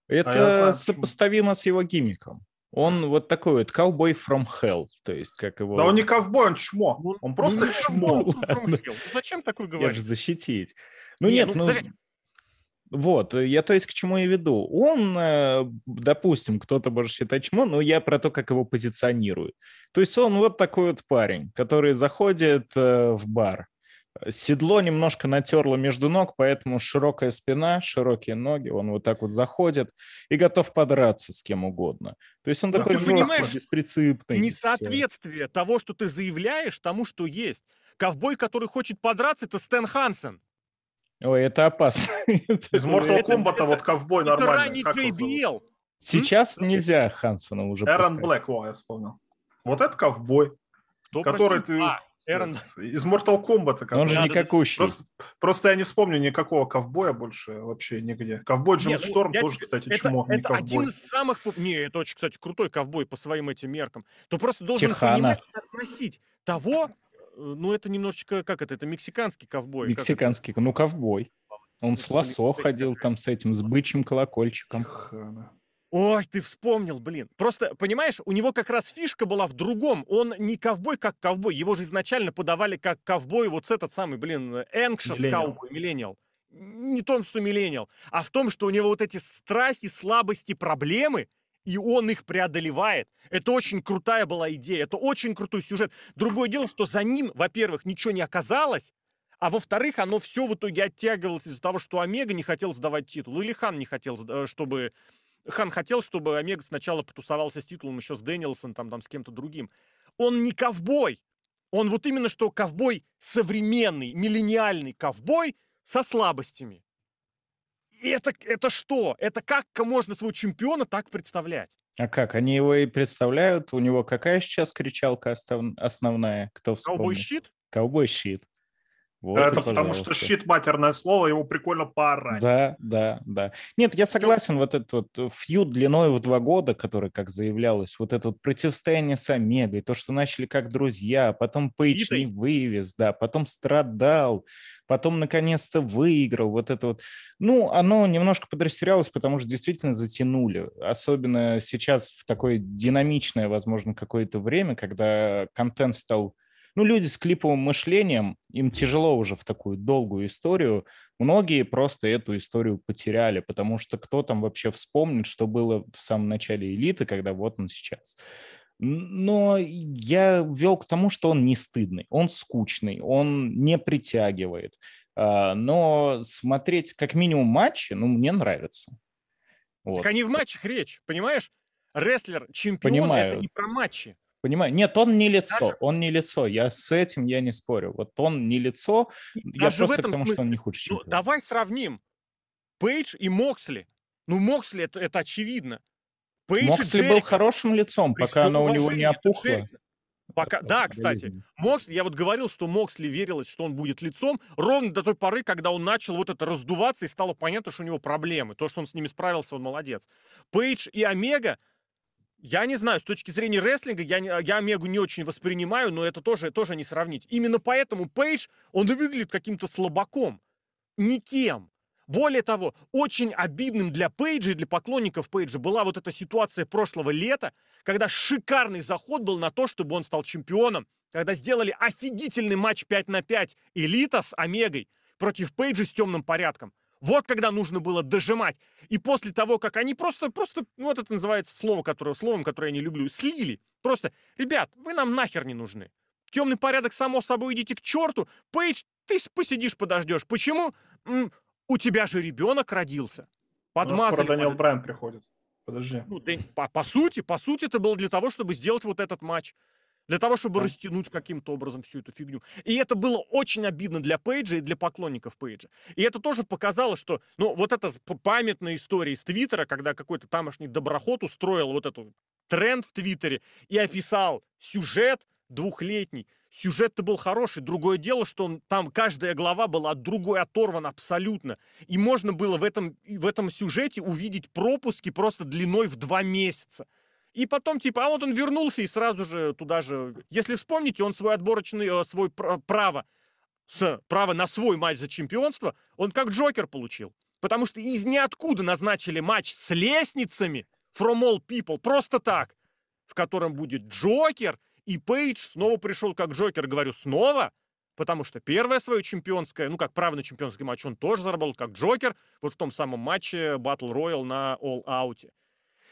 Это сопоставимо с его гиммиком. Он вот такой вот ковбой from hell, то есть как его... Да он не ковбой, он чмо. Он просто чмо. Зачем такой говорить? Я же защитить. Вот, я то есть к чему я веду. Он, допустим, кто-то может считать чмо, но я про то, как его позиционируют. То есть он вот такой вот парень, который заходит в бар. Седло немножко натерло между ног, поэтому широкая спина, широкие ноги, он вот так вот заходит и готов подраться с кем угодно. То есть он такой жесткий, беспринципный. Несоответствие того, что ты заявляешь, тому, что есть. Ковбой, который хочет подраться, это Стэн Хансен. Ой, это опасно. Из Mortal Kombat'а вот ковбой нормальный. Сейчас нельзя Хансена уже пускать. Эрон Блэк, я вспомнил. Вот это ковбой, который ты... Из Mortal Kombat'а. Он же никакущий. Просто я не вспомню никакого ковбоя больше вообще нигде. Ковбой Джон Шторм тоже, кстати, чмо, не ковбой. Это один из самых... Не, это очень, кстати, крутой ковбой по своим этим меркам. Ты просто должен понимать, относить того... Ну, это немножечко... Как это? Это мексиканский ковбой. Мексиканский, ну, ковбой. Он с лассо ходил там с этим, с бычьим колокольчиком. Ой, ты вспомнил, блин. Просто, понимаешь, у него как раз фишка была в другом. Он не ковбой, как ковбой. Его же изначально подавали как ковбой вот с этот самый, блин, anxious cowboy, millennial. Не в том, что millennial, а в том, что у него вот эти страхи, слабости, проблемы, и он их преодолевает. Это очень крутая была идея, это очень крутой сюжет. Другое дело, что за ним, во-первых, ничего не оказалось, а во-вторых, оно все в итоге оттягивалось из-за того, что Омега не хотел сдавать титул, или Хан не хотел, чтобы... Хан хотел, чтобы Омега сначала потусовался с титулом еще с Дэнилсоном, там с кем-то другим. Он не ковбой. Он вот именно что ковбой современный, миллениальный ковбой со слабостями. И это что? Это как можно своего чемпиона так представлять? А как? Они его и представляют. У него какая сейчас кричалка основная? Кто вспомнит? Ковбой щит? Ковбой щит. Вот это потому что щит матерное слово, его прикольно поорать. Да. Нет, я согласен, вот этот вот фьюд длиной в 2 года, который, как заявлялось, вот это вот противостояние с Омегой, то, что начали как друзья, потом Пейдж не вывез, потом страдал, потом наконец-то выиграл, вот это вот. Ну, оно немножко подрастерялось, потому что действительно затянули. Особенно сейчас в такое динамичное, возможно, какое-то время, когда контент стал... Ну, люди с клиповым мышлением, им тяжело уже в такую долгую историю. Многие просто эту историю потеряли, потому что кто там вообще вспомнит, что было в самом начале «Элиты», когда вот он сейчас. Но я вел к тому, что он не стыдный, он скучный, он не притягивает. Но смотреть как минимум матчи, мне нравится. Вот. Так они в матчах речь, понимаешь? Рестлер-чемпион – это не про матчи. Понимаю. Нет, он не лицо. Я с этим не спорю. Вот он не лицо. Я просто потому, что он не худший человек. Ну, давай сравним Пейдж и Моксли. Ну, Моксли это очевидно. Пейдж Моксли был хорошим лицом, пока оно у него не опухло. Да, кстати. Моксли, я вот говорил, что Моксли верилось, что он будет лицом, ровно до той поры, когда он начал вот это раздуваться, и стало понятно, что у него проблемы. То, что он с ними справился, он молодец. Пейдж и Омега, я не знаю, с точки зрения рестлинга, я Омегу не очень воспринимаю, но это тоже не сравнить. Именно поэтому Пейдж, он выглядит каким-то слабаком, никем. Более того, очень обидным для Пейджа и для поклонников Пейджа была вот эта ситуация прошлого лета, когда шикарный заход был на то, чтобы он стал чемпионом, когда сделали офигительный матч 5-5 «Элита» с Омегой против Пейджа с темным порядком. Вот когда нужно было дожимать. И после того, как они вот это называется словом, которое я не люблю, слили. Просто, ребят, вы нам нахер не нужны. Темный порядок, само собой, идите к черту. Пейдж, ты посидишь, подождешь. Почему? У тебя же ребенок родился. Подмазали. Скоро Даниэл Брайан приходит. Подожди. Ну, по сути, это было для того, чтобы сделать вот этот матч. Для того, чтобы растянуть каким-то образом всю эту фигню. И это было очень обидно для Пейджа и для поклонников Пейджа. И это тоже показало, что... Ну, вот эта памятная история из Твиттера, когда какой-то тамошний доброход устроил вот этот тренд в Твиттере и описал сюжет двухлетний. Сюжет-то был хороший. Другое дело, что он, там каждая глава была от другой оторвана абсолютно. И можно было в этом сюжете увидеть пропуски просто длиной в 2 месяца. И потом, типа, а вот он вернулся и сразу же туда же... Если вспомните, он свой отборочный, право на свой матч за чемпионство, он как Джокер получил. Потому что из ниоткуда назначили матч с лестницами From All People, просто так, в котором будет Джокер, и Пейдж снова пришел как Джокер, говорю, снова, потому что первое свое чемпионское, ну, как право на чемпионский матч, он тоже заработал как Джокер, вот в том самом матче Battle Royal на All Out.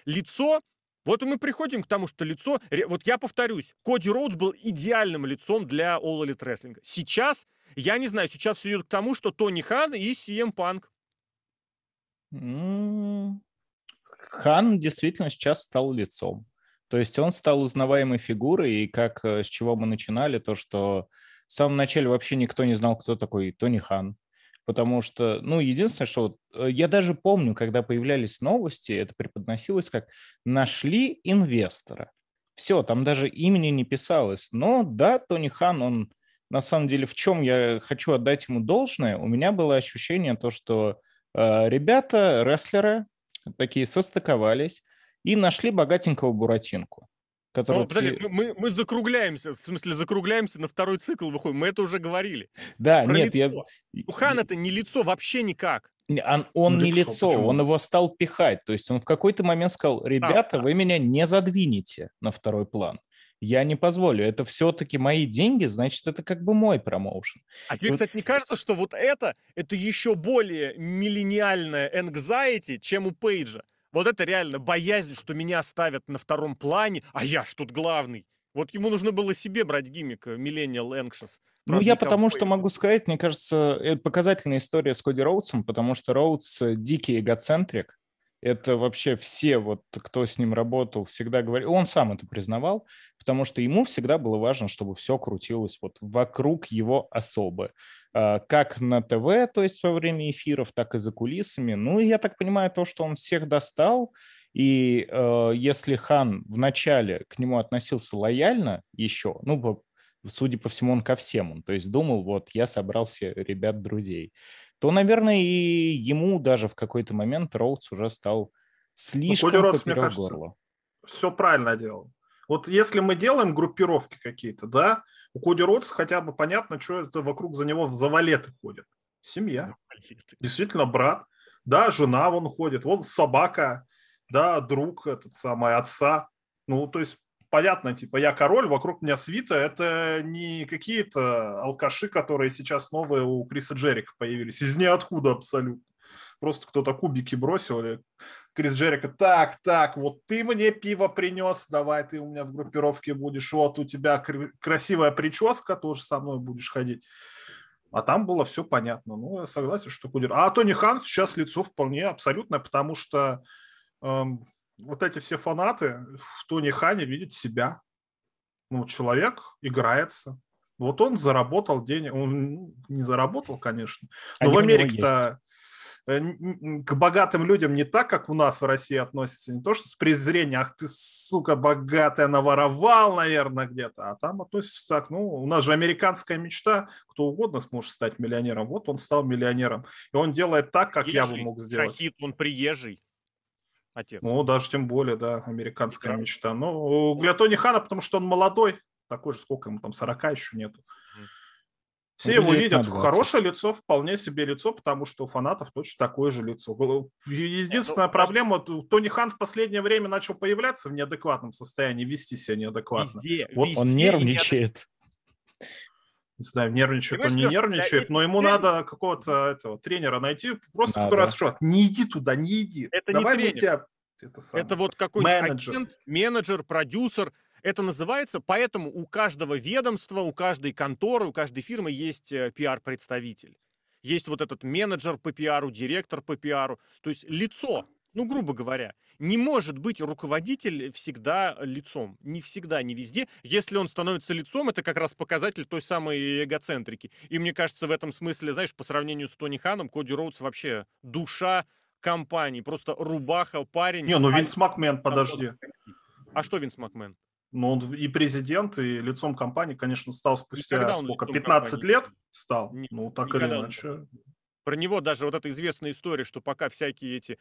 Лицо, вот и мы приходим к тому, что лицо, вот я повторюсь, Коди Роудс был идеальным лицом для All Elite Wrestling. Сейчас, я не знаю, сейчас все идет к тому, что Тони Хан и CM Панк. Хан действительно сейчас стал лицом. То есть он стал узнаваемой фигурой, и как с чего мы начинали, то, что в самом начале вообще никто не знал, кто такой Тони Хан. Потому что, ну, единственное, что вот, я даже помню, когда появлялись новости, это преподносилось как «нашли инвестора». Все, там даже имени не писалось. Но да, Тони Хан, он на самом деле, в чем я хочу отдать ему должное, у меня было ощущение то, что ребята, рестлеры, такие состыковались и нашли богатенького Буратинку. Которого... Ну, подожди, мы закругляемся, в смысле закругляемся на второй цикл, выходим, мы это уже говорили. Да, про нет, лицо. У Хана это не лицо вообще никак. Он не лицо, почему? Он его стал пихать, то есть он в какой-то момент сказал, ребята, вы меня не задвинете на второй план. Я не позволю. Это все-таки мои деньги, значит, это как бы мой промоушен. А тебе, кстати, не кажется, что вот это еще более миллениальное anxiety, чем у Пейджа? Вот это реально боязнь, что меня ставят на втором плане, а я ж тут главный. Вот ему нужно было себе брать гиммик Millennial Anxious. Ну, я потому что могу сказать, мне кажется, это показательная история с Коди Роудсом, потому что Роудс дикий эгоцентрик. Это вообще все, вот, кто с ним работал, всегда говорил, он сам это признавал, потому что ему всегда было важно, чтобы все крутилось вот вокруг его особы. Как на ТВ, то есть во время эфиров, так и за кулисами. Ну, я так понимаю, то, что он всех достал, и если Хан вначале к нему относился лояльно еще, ну, судя по всему, он ко всем, он, то есть думал, вот, я собрал все ребят, друзей, то, наверное, и ему даже в какой-то момент Роудс уже стал слишком поперёк горла. Все правильно делал. Вот если мы делаем группировки какие-то, да, у Коди Роудса хотя бы понятно, что это вокруг за него за валеты ходит. Семья. Завалеты. Действительно, брат. Да, жена вон ходит. Вот собака, да, друг этот самый, отца. Ну, то есть, понятно, типа, я король, вокруг меня свита. Это не какие-то алкаши, которые сейчас новые у Криса Джерика появились. Из ниоткуда абсолютно. Просто кто-то кубики бросил, или Крис Джерико, так, вот ты мне пиво принес, давай ты у меня в группировке будешь, вот у тебя красивая прическа, тоже со мной будешь ходить. А там было все понятно. Ну, я согласен, что Кудер. А Тони Хан сейчас лицо вполне абсолютное, потому что вот эти все фанаты в Тони Хане видят себя. Ну, человек играется. Вот он заработал денег. Он не заработал, конечно. Но в Америке-то... к богатым людям не так, как у нас в России относятся. Не то, что с презрением, ах ты, сука, богатая, наворовал, наверное, где-то. А там относятся так, ну, у нас же американская мечта, кто угодно сможет стать миллионером. Вот он стал миллионером. И он делает так, как я бы мог сделать. Хит, он приезжий отец. Ну, даже тем более, да, американская мечта. Ну, для Тони Хана, потому что он молодой, такой же, сколько ему там, 40 еще нету. Все его видят. Хорошее лицо, вполне себе лицо, потому что у фанатов точно такое же лицо. Единственная проблема, Тони Хан в последнее время начал появляться в неадекватном состоянии, вести себя неадекватно. Везде он нервничает. Не знаю, нервничает, он не нервничает, но ему надо какого-то тренера найти, просто который расскажет, не иди туда, не иди. Это давай не тренер. Это вот какой-то менеджер. Менеджер, продюсер. Это называется, поэтому у каждого ведомства, у каждой конторы, у каждой фирмы есть пиар-представитель. Есть вот этот менеджер по пиару, директор по пиару. То есть лицо, ну, грубо говоря, не может быть руководитель всегда лицом. Не всегда, не везде. Если он становится лицом, это как раз показатель той самой эгоцентрики. И мне кажется, в этом смысле, знаешь, по сравнению с Тони Ханом, Коди Роудс вообще душа компании. Просто рубаха, парень. Не, ну Винс Макмен, подожди. А что Винс Макмен? Но он и президент, и лицом компании, конечно, стал спустя сколько, 15 лет стал, ну так или иначе. Про него даже вот эта известная история, что пока всякие эти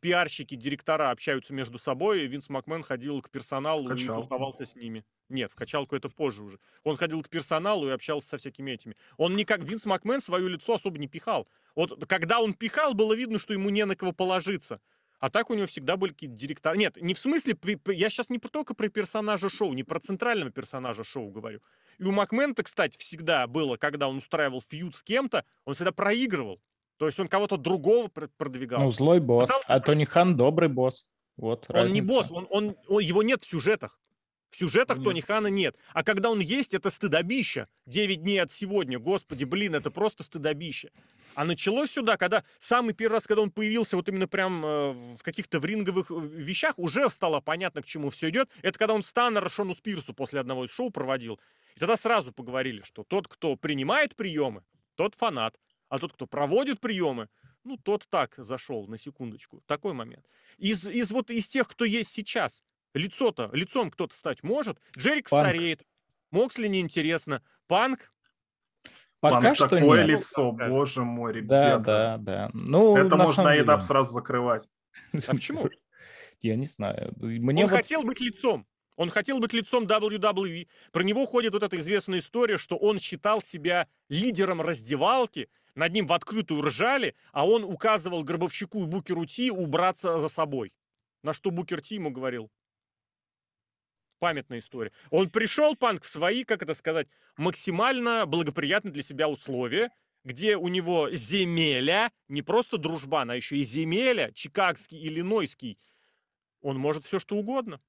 пиарщики, директора общаются между собой, Винс Макмен ходил к персоналу и тусовался с ними. Нет, в качалку это позже уже. Он ходил к персоналу и общался со всякими этими. Он никак, Винс Макмен, свое лицо особо не пихал. Вот когда он пихал, было видно, что ему не на кого положиться. А так у него всегда были какие-то директора. Нет, не в смысле, я сейчас не только про персонажа шоу, не про центрального персонажа шоу говорю. И у Макмента, кстати, всегда было, когда он устраивал фьюд с кем-то, он всегда проигрывал. То есть он кого-то другого продвигал. Ну, злой босс. А Тони Хан добрый босс. Вот он разница. Не босс, он, его нет в сюжетах. В сюжетах Тони Хана нет. А когда он есть, это стыдобище. 9 дней от сегодня. Господи, блин, это просто стыдобище. А началось сюда, когда самый первый раз, когда он появился вот именно прям в каких-то в ринговых вещах, уже стало понятно, к чему все идет. Это когда он Станнера Шону Спирсу после одного из шоу проводил. И тогда сразу поговорили, что тот, кто принимает приемы, тот фанат. А тот, кто проводит приемы, ну, тот так зашел, на секундочку. Такой момент. Из тех, кто есть сейчас, лицом кто-то стать может. Джерик стареет. Моксли неинтересно. Панк такое лицо, боже мой, ребята. Да. Ну, это можно Эйдап сразу закрывать. А почему? Я не знаю. Он хотел быть лицом. Он хотел быть лицом WWE. Про него ходит вот эта известная история, что он считал себя лидером раздевалки, над ним в открытую ржали, а он указывал Гробовщику и Букеру Ти убраться за собой. На что Букер Ти ему говорил. Памятная история. Он пришел, Панк, в свои, как это сказать, максимально благоприятные для себя условия, где у него земеля, не просто дружбан, а еще и земеля, чикагский, иллинойский. Он может все, что угодно.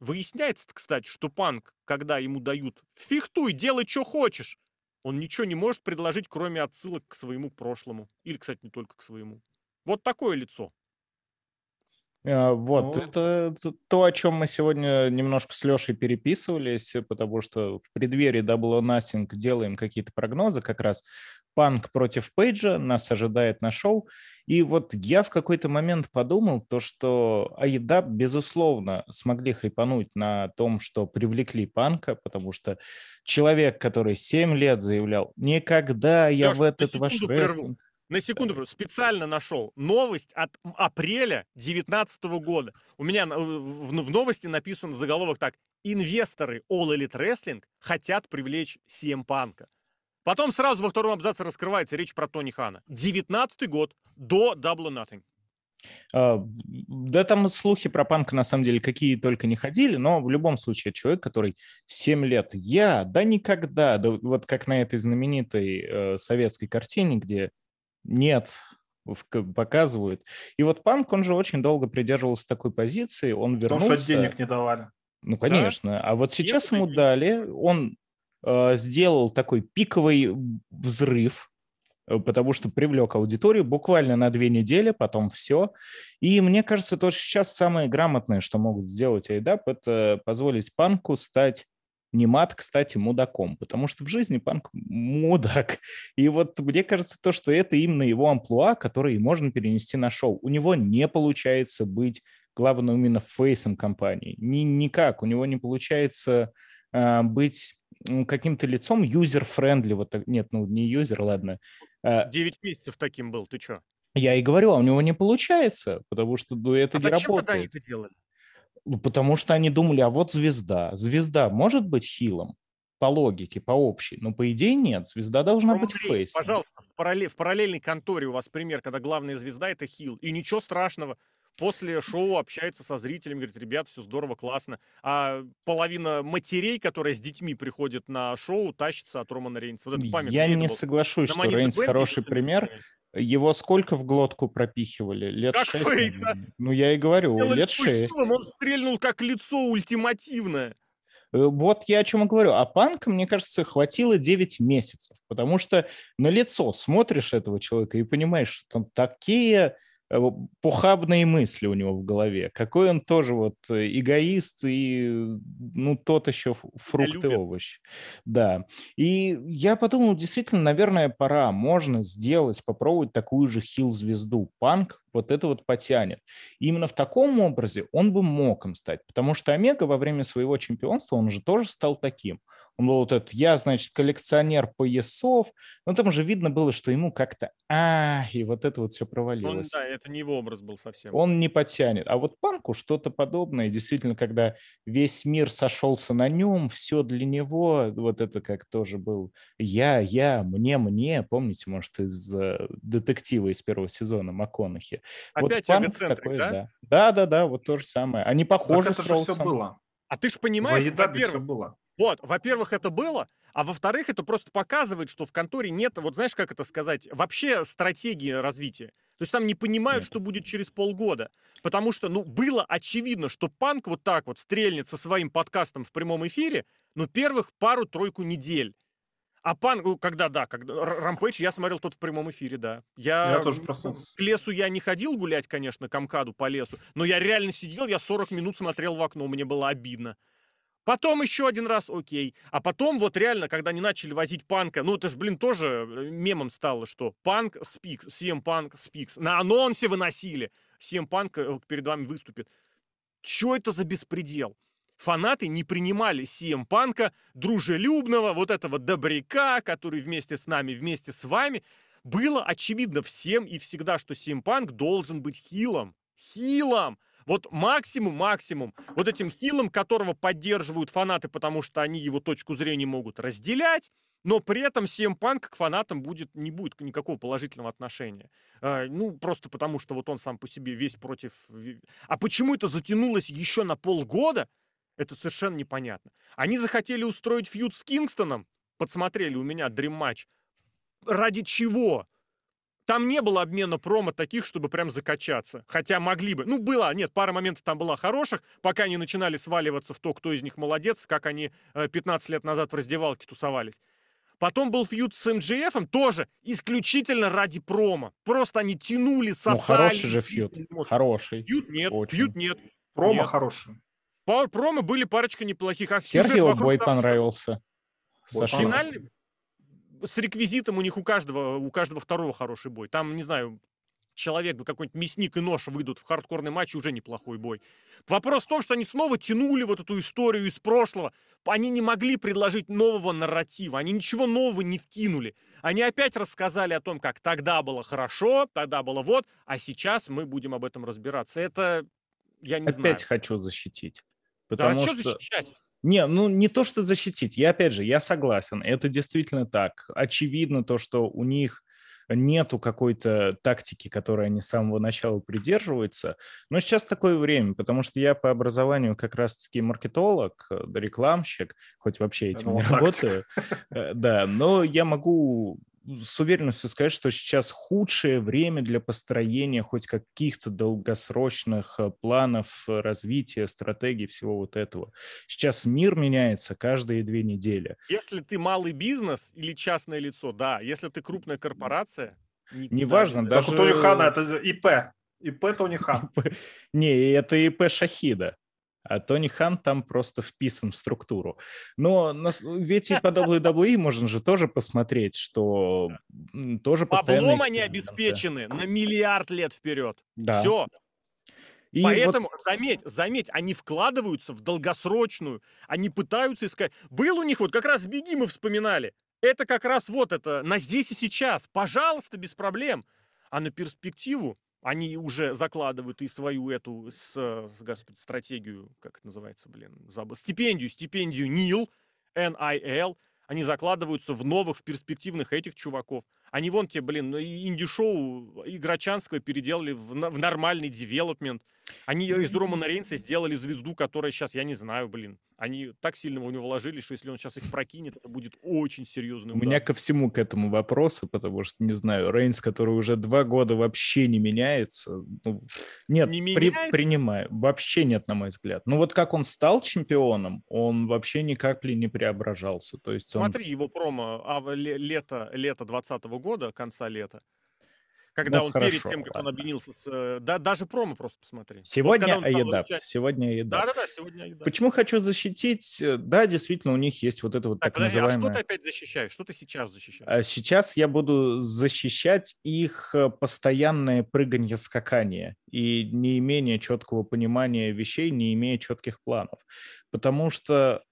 Выясняется, кстати, что Панк, когда ему дают «фехтуй, делай, что хочешь», он ничего не может предложить, кроме отсылок к своему прошлому. Или, кстати, не только к своему. Вот такое лицо. Вот, это то, о чем мы сегодня немножко с Лешей переписывались, потому что в преддверии Double or Nothing делаем какие-то прогнозы как раз. Панк против Пейджа нас ожидает на шоу. И вот я в какой-то момент подумал, то, что AEW, безусловно, смогли хайпануть на том, что привлекли Панка, потому что человек, который 7 лет заявлял, никогда я так, в этот ваш рестлинг... На секунду, специально нашел новость от апреля 2019 года. У меня в новости написан заголовок так. Инвесторы All Elite Wrestling хотят привлечь CM Панка. Потом сразу во втором абзаце раскрывается речь про Тони Хана. 19-й год до Double or Nothing. Да там слухи про Панка, на самом деле, какие только не ходили, но в любом случае человек, который 7 лет, никогда, вот как на этой знаменитой советской картине, где нет, показывают. И вот Панк, он же очень долго придерживался такой позиции, он вернулся. Потому что денег не давали. Ну, конечно. Да? А вот сейчас ему дали, он сделал такой пиковый взрыв, потому что привлек аудиторию буквально на 2 недели, потом все. И мне кажется, то сейчас самое грамотное, что могут сделать AEW, это позволить Панку стать Немат, кстати, мудаком, потому что в жизни Панк мудак. И вот мне кажется, то, что это именно его амплуа, который можно перенести на шоу. У него не получается быть главным именно фейсом компании. Никак. У него не получается быть каким-то лицом юзер-френдли. Вот так. Нет, не юзер, ладно. 9 месяцев таким был, ты че? Я и говорю, а у него не получается, потому что это не работает. А зачем тогда они это делали? Потому что они думали, а вот звезда. Звезда может быть хилом по логике, по общей, но по идее нет. Звезда должна быть фейсом. Пожалуйста, в параллельной конторе у вас пример, когда главная звезда – это хил. И ничего страшного. После шоу общается со зрителями, говорит, ребят, все здорово, классно. А половина матерей, которые с детьми приходят на шоу, тащится от Романа Рейнса. Вот я не соглашусь, что Рейнс хороший пример. Его сколько в глотку пропихивали? Лет 6? Фейса. Ну, я и говорю, сделали лет 6. Он стрельнул как лицо ультимативное. Вот я о чем и говорю. А Панка, мне кажется, хватило 9 месяцев. Потому что на лицо смотришь этого человека и понимаешь, что там такие похабные мысли у него в голове. Какой он тоже вот эгоист и, ну, тот еще фрукт и овощ. Да. И я подумал, действительно, наверное, пора, можно сделать, попробовать такую же хил-звезду. Панк вот это вот потянет. И именно в таком образе он бы мог им стать, потому что Омега во время своего чемпионства, он же тоже стал таким. Он был вот этот, я, значит, коллекционер поясов, но там же видно было, что ему как-то, и вот это вот все провалилось. Он, да, это не его образ был совсем. Он не потянет. А вот Панку что-то подобное, действительно, когда весь мир сошелся на нем, все для него, вот это как тоже был я, мне, помните, может, из детектива из первого сезона МакКонахи. Опять вот эгоцентрик, такой, да? Да, вот то же самое. Они похожи с Роусом. Все было. А ты же понимаешь, во-первых, было. Вот, во-первых, это было, а во-вторых, это просто показывает, что в конторе нет, вот знаешь, как это сказать, вообще стратегии развития. То есть там не понимают, что будет через полгода. Потому что, ну, было очевидно, что Панк вот так вот стрельнет со своим подкастом в прямом эфире, но первых пару-тройку недель. А Панк, когда Рампейдж, я смотрел тот в прямом эфире, да. Я тоже проснулся. К лесу я не ходил гулять, конечно, к МКАДу по лесу, но я реально сидел, я 40 минут смотрел в окно, мне было обидно. Потом еще один раз, окей. А потом вот реально, когда они начали возить Панка, ну это же, тоже мемом стало, что Панк спикс, CM Панк спикс. На анонсе выносили. CM Панк перед вами выступит. Че это за беспредел? Фанаты не принимали CM Панка, дружелюбного, вот этого добряка, который вместе с нами, вместе с вами. Было очевидно всем и всегда, что CM Панк должен быть хилом. Хилом! Вот максимум, вот этим хилом, которого поддерживают фанаты, потому что они его точку зрения могут разделять, но при этом CM Punk к фанатам не будет никакого положительного отношения. Просто потому что вот он сам по себе весь против... А почему это затянулось еще на полгода, это совершенно непонятно. Они захотели устроить фьюд с Кингстоном, подсмотрели у меня дрим-матч. Ради чего? Там не было обмена промо таких, чтобы прям закачаться. Хотя могли бы. Пара моментов там была хороших, пока они начинали сваливаться в то, кто из них молодец, как они 15 лет назад в раздевалке тусовались. Потом был фьюд с MJF, тоже исключительно ради промо. Просто они тянули, сосали. Ну, хороший же фьюд. Хороший. Фьюд нет. Промо нет. Хороший. Промо были парочка неплохих. Сергею бой понравился. Финальный? С реквизитом у них у каждого второго хороший бой. Там, не знаю, человек бы какой-нибудь мясник и нож выйдут в хардкорный матч, и уже неплохой бой. Вопрос в том, что они снова тянули вот эту историю из прошлого. Они не могли предложить нового нарратива, они ничего нового не вкинули. Они опять рассказали о том, как тогда было хорошо, тогда было вот, а сейчас мы будем об этом разбираться. Это я не знаю. Опять хочу защитить. Потому что защищать? Не то, что защитить. Я согласен. Это действительно так. Очевидно то, что у них нету какой-то тактики, которой они с самого начала придерживаются. Но сейчас такое время, потому что я по образованию как раз-таки маркетолог, рекламщик, хоть вообще этим не работаю. Да, но я могу с уверенностью сказать, что сейчас худшее время для построения хоть каких-то долгосрочных планов развития, стратегий, всего вот этого. Сейчас мир меняется каждые 2 недели. Если ты малый бизнес или частное лицо, да. Если ты крупная корпорация... Неважно, даже... Так у Тони Хана это ИП. ИП Тони Хан. Это ИП Шахида. А Тони Хан там просто вписан в структуру. Но ведь и по WWE можно же тоже посмотреть, что тоже постоянно... Баблом они обеспечены на миллиард лет вперед. Да. Все. И поэтому, заметь, они вкладываются в долгосрочную, они пытаются искать... Был у них, вот как раз «Беги» мы вспоминали. Это как раз вот это, на здесь и сейчас. Пожалуйста, без проблем. А на перспективу они уже закладывают и свою эту, стратегию, как это называется, забыл, стипендию NIL, они закладываются в новых, в перспективных этих чуваков. Они вон те, инди-шоу Играчанского переделали в нормальный девелопмент. Они из Романа Рейнса сделали звезду, которая сейчас, я не знаю, Они так сильно в него вложили, что если он сейчас их прокинет, это будет очень серьезный удар. У меня ко всему к этому вопросы, потому что, не знаю, Рейнс, который уже 2 года вообще не меняется. Принимаю. Вообще нет, на мой взгляд. Как он стал чемпионом, он вообще ни капли не преображался. То есть его промо лета 2020 года, конца лета. Когда ну, он хорошо, перед тем, как он объединился с... Да, даже промо просто посмотри. Сегодня вот, еда. Сегодня еда. Да-да-да, сегодня еда. Почему хочу защитить? Да, действительно, у них есть вот это вот так, подожди, называемое... А что ты опять защищаешь? Что ты сейчас защищаешь? Сейчас я буду защищать их постоянное прыганье-скакание и не имение четкого понимания вещей, не имея четких планов. Потому что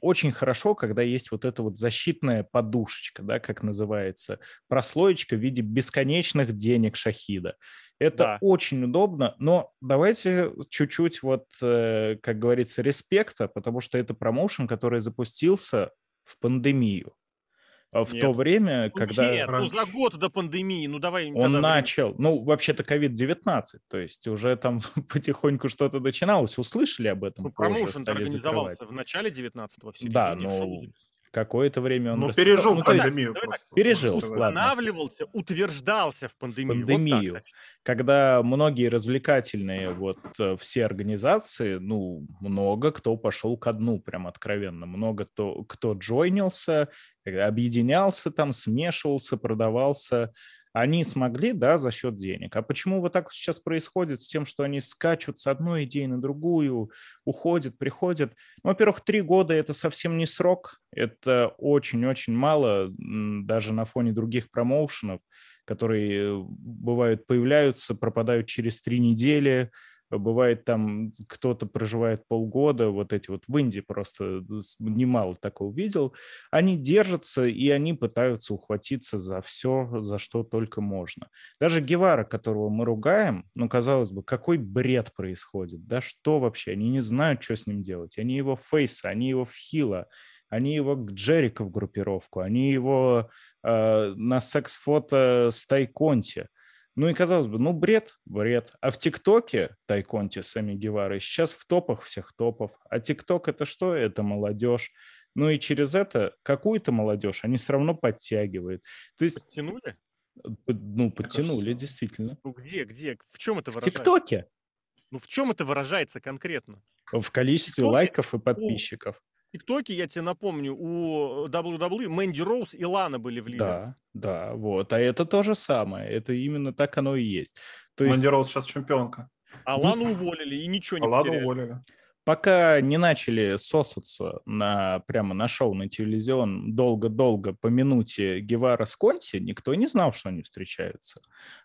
очень хорошо, когда есть вот эта вот защитная подушечка, да, как называется, прослоечка в виде бесконечных денег Шахида. Это да. Очень удобно, но давайте чуть-чуть вот, как говорится, респекта, потому что это промоушен, который запустился в пандемию. В Нет. то время, когда... Нет, раньше... ну за год до пандемии, ну давай... Он начал, ну вообще-то COVID-19, то есть уже там потихоньку что-то начиналось, услышали об этом. Ну, промоушен-то организовался в начале 19-го, в середине да, но... шоу. Какое-то время он... Ну, пережил пандемию просто. Пережил, устанавливался, ладно. Утверждался в пандемию. Пандемию, вот так, когда многие развлекательные вот все организации, ну, много кто пошел ко дну, прям откровенно. Много кто джойнился, объединялся там, смешивался, продавался. Они смогли, да, за счет денег. А почему вот так сейчас происходит с тем, что они скачут с одной идеи на другую, уходят, приходят? Ну, во-первых, 3 года – это совсем не срок. Это очень-очень мало, даже на фоне других промоушенов, которые, бывают, появляются, пропадают через 3 недели. Бывает, там кто-то проживает полгода, вот эти вот в Индии просто немало такого видел. Они держатся, и они пытаются ухватиться за все, за что только можно. Даже Гевара, которого мы ругаем, ну, казалось бы, какой бред происходит, да что вообще, они не знают, что с ним делать. Они его в фейса, они его в хила, они его к Джерико в группировку, они его на секс-фото с Тайконти. Ну и, казалось бы, ну бред. А в ТикТоке Тайконти с Сэмми Геварой сейчас в топах всех топов. А ТикТок это что? Это молодежь. Ну и через это какую-то молодежь они все равно подтягивают. То есть... Подтянули? Ну, подтянули, действительно. Ну где? В чем это выражается? В ТикТоке. Ну в чем это выражается конкретно? В количестве TikTok лайков и подписчиков. В ТикТоке, я тебе напомню, у WWE Мэнди Роуз и Лана были в лиге. Да, вот. А это то же самое. Это именно так оно и есть. То есть... Мэнди Роуз сейчас чемпионка. А Лану уволили и ничего не потеряли. Пока не начали сосаться прямо на шоу, на телевизион, долго-долго по минуте Гевара с Конти, никто не знал, что они встречаются.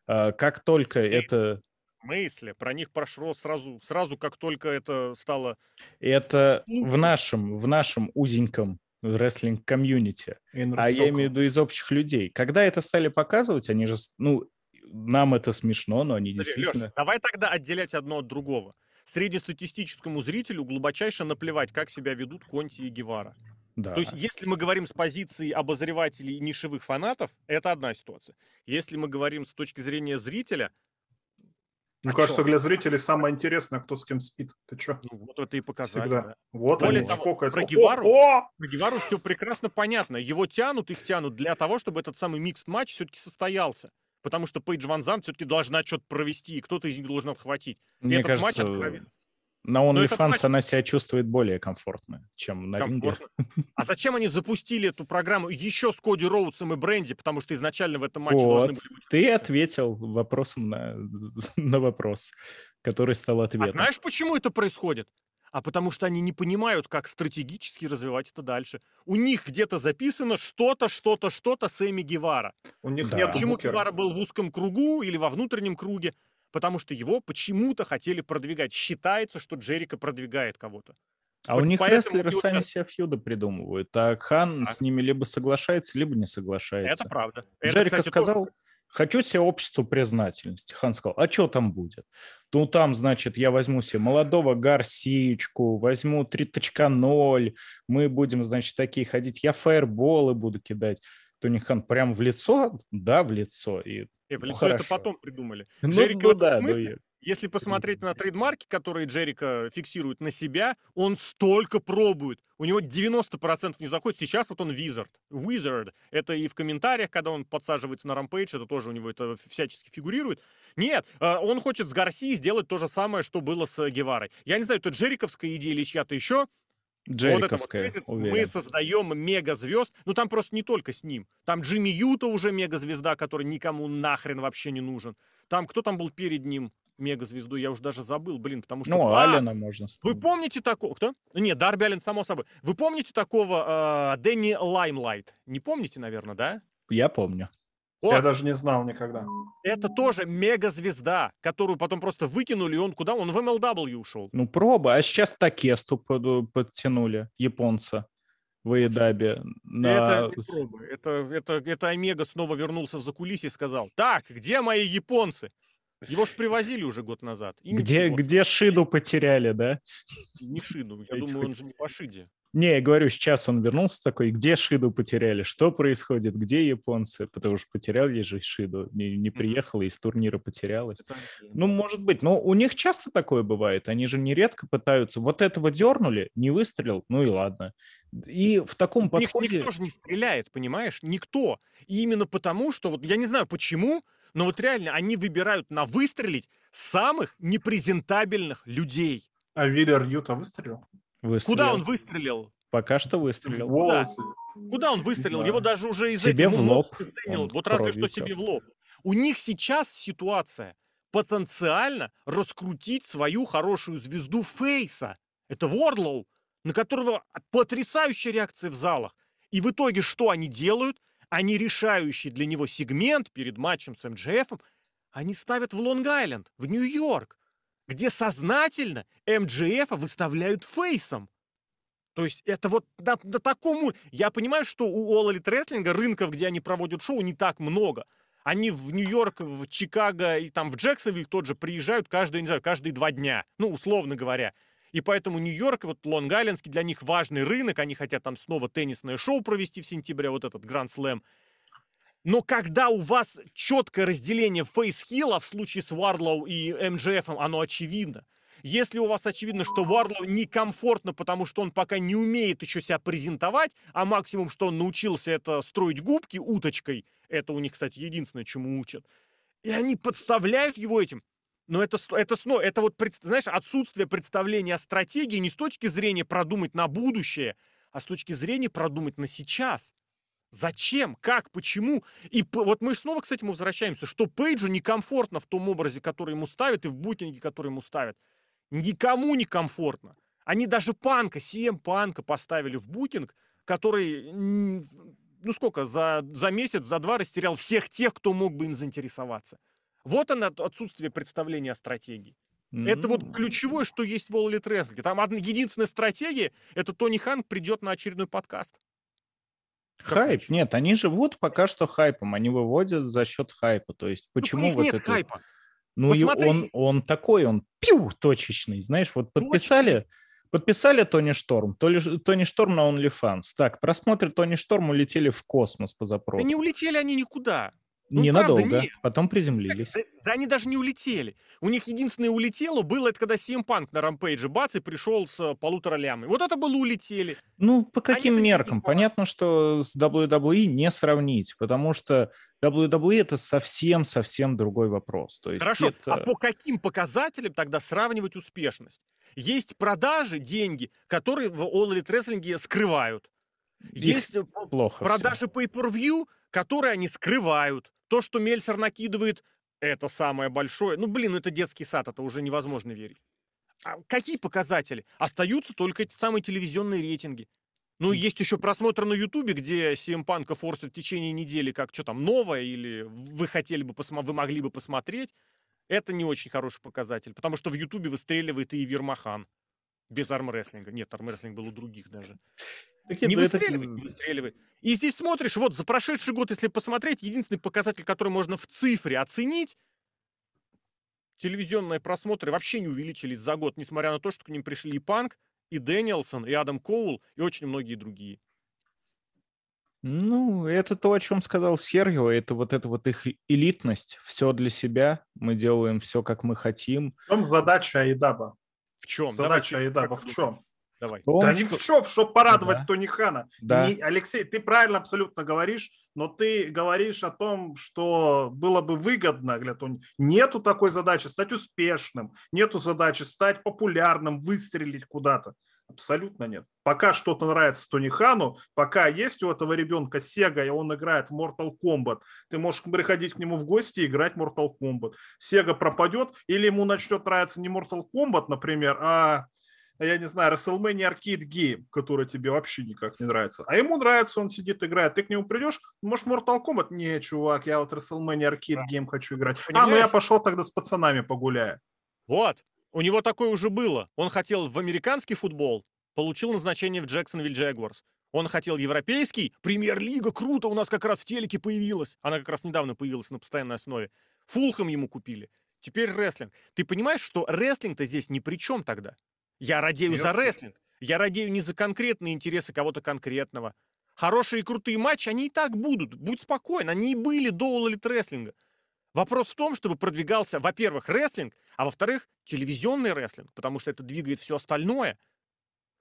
Как только это... В смысле? Про них прошло сразу, как только это стало... Это в нашем узеньком рестлинг-комьюнити. А я имею в виду из общих людей. Когда это стали показывать, они же... Ну, нам это смешно, но они действительно... Леша, давай тогда отделять одно от другого. Среднестатистическому зрителю глубочайше наплевать, как себя ведут Конти и Гевара. Да. То есть, если мы говорим с позиции обозревателей и нишевых фанатов, это одна ситуация. Если мы говорим с точки зрения зрителя... Мне кажется, для зрителей самое интересное, кто с кем спит. Ты что? Ну, вот это и показали. Да. Вот они, чпокаются. Про Гевару все прекрасно понятно. Его тянут, их тянут для того, чтобы этот самый микс-матч все-таки состоялся. Потому что Пейдж Ван Зам все-таки должна что-то провести, и кто-то из них должен отхватить. Мне этот кажется, матч на OnlyFans она себя чувствует более комфортно, чем на ринге. А зачем они запустили эту программу еще с Коди Роудсом и Брэнди? Потому что изначально в этом матче должны были быть... Ты ответил вопросом на вопрос, который стал ответом. А знаешь, почему это происходит? А потому что они не понимают, как стратегически развивать это дальше. У них где-то записано что-то Сэмми Гевара. У них да. Нет почему букера. Гевара был в узком кругу или во внутреннем круге? Потому что его почему-то хотели продвигать. Считается, что Джерико продвигает кого-то. А вот у них рестлеры сами себе фьюды придумывают. А Хан с ними либо соглашается, либо не соглашается. Это правда. Джерико сказал, хочу себе обществу признательности. Хан сказал, а что там будет? Ну там, значит, я возьму себе молодого Гарсичку, возьму 3.0, мы будем, значит, такие ходить. Я фаерболы буду кидать. Тони Хан прям в лицо, да, в лицо. И в лицо хорошо. Это потом придумали. Джерико, если посмотреть на трейдмарки, которые Джерико фиксирует на себя, он столько пробует. У него 90% не заходит. Сейчас вот он Wizard. Это и в комментариях, когда он подсаживается на Рампейдж, это тоже у него это всячески фигурирует. Нет, он хочет с Гарси сделать то же самое, что было с Геварой. Я не знаю, это джериковская идея или чья-то еще. Джериковская, вот это вот тезис, мы создаем мегазвезд, ну там просто не только с ним, там Джимми Юта уже мегазвезда, который никому нахрен вообще не нужен, там кто там был перед ним мегазвезду, я уже даже забыл, блин, потому что... Ну, Аллена можно вспомнить. Вы помните такого... Кто? Не, Дарби Аллин, само собой. Вы помните такого Дэнни Лаймлайт? Не помните, наверное, да? Я помню. Вот. Я даже не знал никогда. Это тоже мегазвезда, которую потом просто выкинули, и он куда? Он в MLW ушел. Ну, проба. А сейчас Такесту подтянули, японца, в Эйдабе. На... Это не проба. Это Омега снова вернулся за кулиси и сказал, так, где мои японцы? Его же привозили уже год назад. Где Шиду потеряли, да? Не Шиду, я думаю, он же не по Шиде. Не, я говорю, сейчас он вернулся такой, где Шиду потеряли, что происходит, где японцы, потому что потеряли же Шиду, не приехала, из турнира потерялась. Ну, может быть, но у них часто такое бывает, они же нередко пытаются, вот этого дернули, не выстрелил, ну и ладно. И в таком подходе... Никто же не стреляет, понимаешь, никто. И именно потому, что, вот я не знаю почему, но вот реально они выбирают на выстрелить самых непрезентабельных людей. А Виллер Юта выстрелил? Выстрелил. Куда он выстрелил? Пока что выстрелил. Волосы. Да. Куда он выстрелил? Его даже уже из себе этих... в лоб. Вот разве что себе в лоб. У них сейчас ситуация потенциально раскрутить свою хорошую звезду фейса. Это Уордлоу, на которого потрясающая реакция в залах. И в итоге что они делают? Они решающий для него сегмент перед матчем с МДФом, они ставят в Лонг-Айленд, в Нью-Йорк, где сознательно МДФа выставляют фейсом. То есть это вот до такому... Я понимаю, что у All Elite Wrestling рынков, где они проводят шоу, не так много. Они в Нью-Йорк, в Чикаго и там в Джексонвиль тот же приезжают каждые, не знаю, каждые 2 дня, ну, условно говоря. И поэтому Нью-Йорк, вот Лонг-Айлендский, для них важный рынок. Они хотят там снова теннисное шоу провести в сентябре, вот этот Гранд-слэм. Но когда у вас четкое разделение фейс-хилла в случае с Уордлоу и МДФ, оно очевидно. Если у вас очевидно, что Уордлоу некомфортно, потому что он пока не умеет еще себя презентовать, а максимум, что он научился, это строить губки уточкой. Это у них, кстати, единственное, чему учат. И они подставляют его этим. Но это вот, знаешь, отсутствие представления о стратегии не с точки зрения продумать на будущее, а с точки зрения продумать на сейчас. Зачем? Как? Почему? И вот мы снова, кстати, мы возвращаемся, что Пейджу некомфортно в том образе, который ему ставят, и в букинге, который ему ставят. Никому некомфортно. Они даже Панка, CM Панка поставили в букинг, который, ну сколько, за месяц, за 2 растерял всех тех, кто мог бы им заинтересоваться. Вот оно, отсутствие представления о стратегии. Это вот ключевое, что есть в All Elite Wrestling. Там одна единственная стратегия — это Тони Хан придет на очередной подкаст. Хайп? Нет, они живут пока что хайпом. Они выводят за счет хайпа. То есть почему вот это... Хайпа. Ну посмотри. И он такой, он пиу, точечный. Знаешь, вот подписали Тони Шторм. Тони Шторм на OnlyFans. Так, просмотры Тони Шторм улетели в космос по запросу. Да не улетели они никуда. Ну, ненадолго, правда, потом приземлились. Да они даже не улетели. У них единственное улетело было, это когда CM Punk на рампейдже бац и пришел с 1,5 ляма. Вот это было улетели. Ну, по каким меркам? Понятно, что с WWE не сравнить, потому что WWE это совсем-совсем другой вопрос. То есть хорошо, это... а по каким показателям тогда сравнивать успешность? Есть продажи, деньги, которые в All Elite Wrestling скрывают. Есть плохо продажи pay-per-view, которые они скрывают. То, что Мельцер накидывает, это самое большое. Ну, блин, это детский сад, это уже невозможно верить. А какие показатели? Остаются только эти самые телевизионные рейтинги. Ну, есть еще просмотр на Ютубе, где CM Punk'а форсят в течение недели, как что там, новое, или вы могли бы посмотреть. Это не очень хороший показатель, потому что в Ютубе выстреливает и Ивер Махан. Без армрестлинга. Нет, армрестлинг был у других даже. Не выстреливает. И здесь смотришь, вот за прошедший год, если посмотреть, единственный показатель, который можно в цифре оценить, телевизионные просмотры вообще не увеличились за год, несмотря на то, что к ним пришли и Панк, и Дэниелсон, и Адам Коул, и очень многие другие. Ну, это то, о чем сказал Сергио, это вот их элитность, все для себя, мы делаем все, как мы хотим. В чем задача Айдаба? В чем? Задача Айдаба в чем? Давай. Да ни в чем, чтобы порадовать Тони Хана. Да. Алексей, ты правильно абсолютно говоришь, но ты говоришь о том, что было бы выгодно для Тони. Нету такой задачи стать успешным, нету задачи стать популярным, выстрелить куда-то. Абсолютно нет. Пока что-то нравится Тони Хану, пока есть у этого ребенка Sega, и он играет в Mortal Kombat, ты можешь приходить к нему в гости и играть в Mortal Kombat. Sega пропадет, или ему начнет нравиться не Mortal Kombat, например, а, я не знаю, WrestleMania Arcade Game, который тебе вообще никак не нравится. А ему нравится, он сидит, играет. Ты к нему придешь, может, Mortal Kombat? Не, чувак, я вот WrestleMania Arcade Game хочу играть. Понимаешь? А, ну я пошел тогда с пацанами погуляю. Вот. У него такое уже было. Он хотел в американский футбол, получил назначение в Джексонвилл Джагуарс. Он хотел европейский, премьер-лига, круто, у нас как раз в телеке появилась. Она как раз недавно появилась на постоянной основе. Фулхэм ему купили. Теперь рестлинг. Ты понимаешь, что рестлинг-то здесь ни при чем тогда? Я радею за рестлинг. Я радею не за конкретные интересы кого-то конкретного. Хорошие и крутые матчи, они и так будут. Будь спокоен, они и были до All Elite Wrestling. Вопрос в том, чтобы продвигался, во-первых, рестлинг, а во-вторых, телевизионный рестлинг, потому что это двигает все остальное.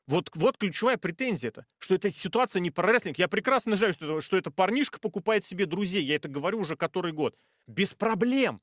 Вот ключевая претензия-то, что эта ситуация не про рестлинг. Я прекрасно жалею, что эта парнишка покупает себе друзей. Я это говорю уже который год. Без проблем.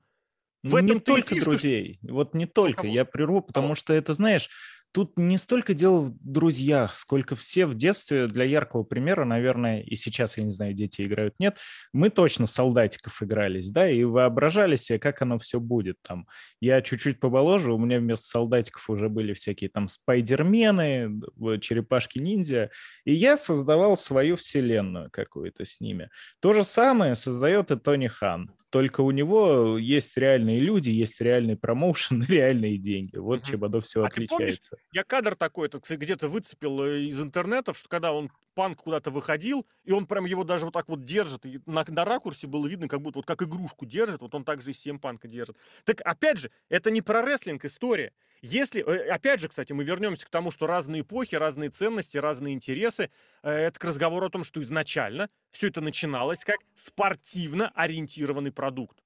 Не только друзей. Вот не только. Я прерву, потому что это, знаешь, тут не столько дело в друзьях, сколько все в детстве, для яркого примера, наверное, и сейчас, я не знаю, дети играют, нет, мы точно в солдатиков игрались, да, и воображали себе, как оно все будет там. Я чуть-чуть поболоже, у меня вместо солдатиков уже были всякие там спайдермены, черепашки-ниндзя, и я создавал свою вселенную какую-то с ними. То же самое создает и Тони Хан, только у него есть реальные люди, есть реальный промоушен, реальные деньги. Вот чем оно все отличается. Я кадр такой где-то выцепил из интернетов, что когда он, Панк, куда-то выходил, и он прям его даже вот так вот держит, и на ракурсе было видно, как будто вот как игрушку держит, вот он также и CM Панка держит. Так, опять же, это не про рестлинг история. Если, опять же, кстати, мы вернемся к тому, что разные эпохи, разные ценности, разные интересы, это к разговору о том, что изначально все это начиналось как спортивно ориентированный продукт.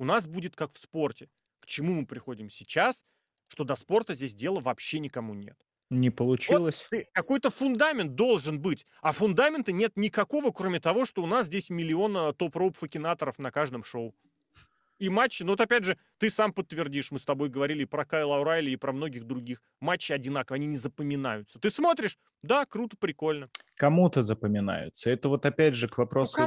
У нас будет как в спорте. К чему мы приходим сейчас? Что до спорта здесь дела вообще никому нет. Не получилось. Вот какой-то фундамент должен быть, а фундамента нет никакого, кроме того, что у нас здесь миллион топ-роуп-факинаторов на каждом шоу. И матчи, ну вот опять же, ты сам подтвердишь, мы с тобой говорили и про Кайла О'Райли, и про многих других. Матчи одинаковые, они не запоминаются. Ты смотришь, да, круто, прикольно. Кому-то запоминаются. Это вот опять же к вопросу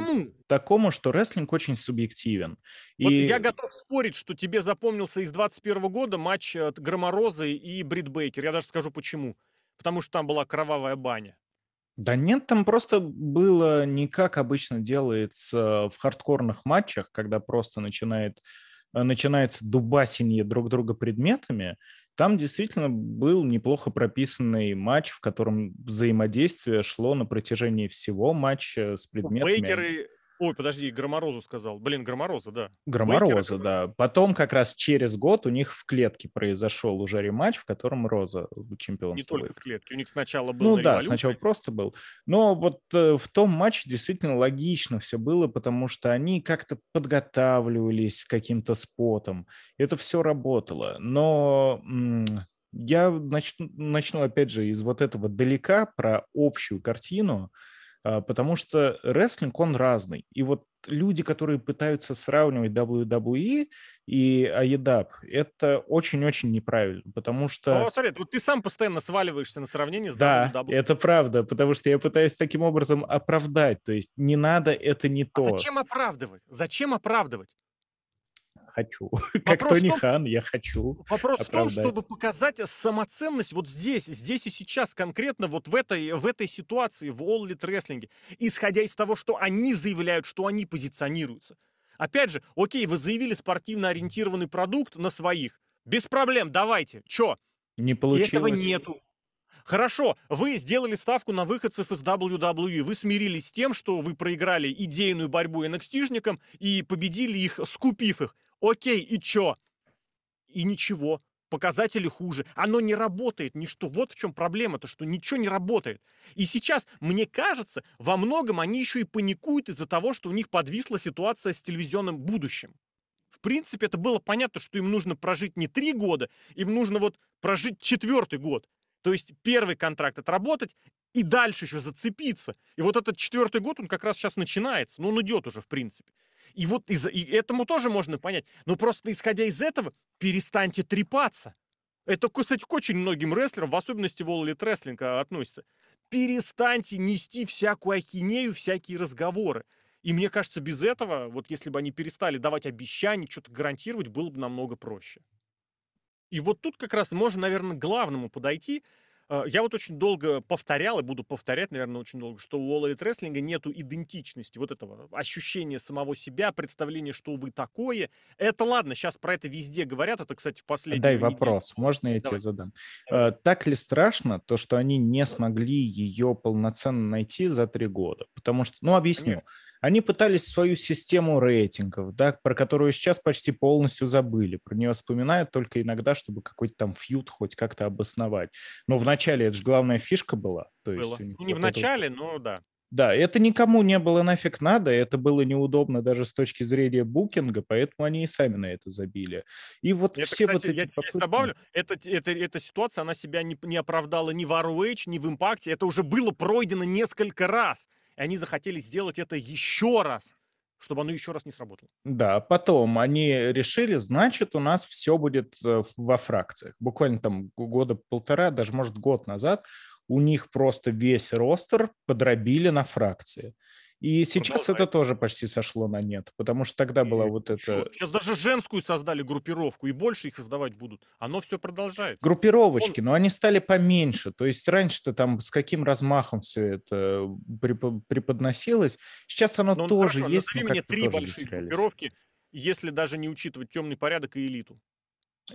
такому, что рестлинг очень субъективен. Вот и... Я готов спорить, что тебе запомнился из 21 года матч от Громорозы и Брит Бейкер. Я даже скажу почему. Потому что там была кровавая баня. Да нет, там просто было не как обычно делается в хардкорных матчах, когда просто начинается дубасенье друг друга предметами. Там действительно был неплохо прописанный матч, в котором взаимодействие шло на протяжении всего матча с предметами. Бейкеры... Ой, подожди, Громорозу сказал. Блин, Громороза, да. Громороза, да. Потом как раз через год у них в клетке произошел уже рематч, в котором Роза чемпионство. Не только в клетке, у них сначала был революция. Ну да, сначала просто был. Но вот в том матче действительно логично все было, потому что они как-то подготавливались к каким-то спотам. Это все работало. Но... я начну опять же из вот этого далека про общую картину. Потому что рестлинг, он разный. И вот люди, которые пытаются сравнивать WWE и AEW, это очень-очень неправильно, потому что... О, смотри, вот ты сам постоянно сваливаешься на сравнение с WWE. Да, это правда, потому что я пытаюсь таким образом оправдать. То есть не надо, это не то. А зачем оправдывать? Зачем оправдывать? Хочу. Как Тони Хан, я хочу. Вопрос оправдать. В том, чтобы показать самоценность вот здесь и сейчас, конкретно вот в этой ситуации, в All Elite Wrestling, исходя из того, что они заявляют, что они позиционируются. Опять же, окей, вы заявили спортивно ориентированный продукт на своих. Без проблем, давайте. Чё? Не получилось. Этого нету. Хорошо, вы сделали ставку на выходцев из WWE, вы смирились с тем, что вы проиграли идейную борьбу NXT-шникам и победили их, скупив их. Окей, и чё? И ничего. Показатели хуже. Оно не работает. Ничто. Вот в чем проблема-то, что ничего не работает. И сейчас, мне кажется, во многом они еще и паникуют из-за того, что у них подвисла ситуация с телевизионным будущим. В принципе, это было понятно, что им нужно прожить не 3 года, им нужно вот прожить 4-й год. То есть первый контракт отработать и дальше еще зацепиться. И вот этот 4-й год, он как раз сейчас начинается. Но он идет уже, в принципе. И вот и этому тоже можно понять. Но просто исходя из этого, перестаньте трепаться. Это, кстати, к очень многим рестлерам, в особенности в All Elite Wrestling, относится. Перестаньте нести всякую ахинею, всякие разговоры. И мне кажется, без этого, вот если бы они перестали давать обещания, что-то гарантировать, было бы намного проще. И вот тут как раз можно, наверное, к главному подойти. Я вот очень долго повторял и буду повторять, наверное, очень долго, что у All Elite Wrestling нету идентичности, вот этого ощущения самого себя, представления, что вы такое. Это ладно, сейчас про это везде говорят, это, кстати, в последние... Дай вопрос, можно я тебе задам? Так ли страшно то, что они не смогли ее полноценно найти за 3 года? Потому что, ну, объясню. Они пытались свою систему рейтингов, да, про которую сейчас почти полностью забыли. Про нее вспоминают только иногда, чтобы какой-то там фьюд хоть как-то обосновать. Но вначале это же главная фишка была. То есть не вот вначале, это... но да. Да, это никому не было нафиг надо, это было неудобно даже с точки зрения букинга, поэтому они и сами на это забили. И вот это, все кстати, вот эти я попытки... добавлю, эта ситуация, она себя не оправдала ни в ROH, ни в Импакте, это уже было пройдено несколько раз. И они захотели сделать это еще раз, чтобы оно еще раз не сработало. Да, потом они решили, значит, у нас все будет во фракциях. Буквально там 1-1.5 года, даже, может, 1 год назад у них просто весь ростер подробили на фракции. И сейчас это тоже почти сошло на нет, потому что тогда была вот эта... Сейчас даже женскую создали группировку, и больше их создавать будут. Оно все продолжается. Группировочки, но они стали поменьше. То есть раньше-то там с каким размахом все это преподносилось. Сейчас оно но тоже хорошо, есть, но как-то 3 большие группировки, если даже не учитывать темный порядок и элиту.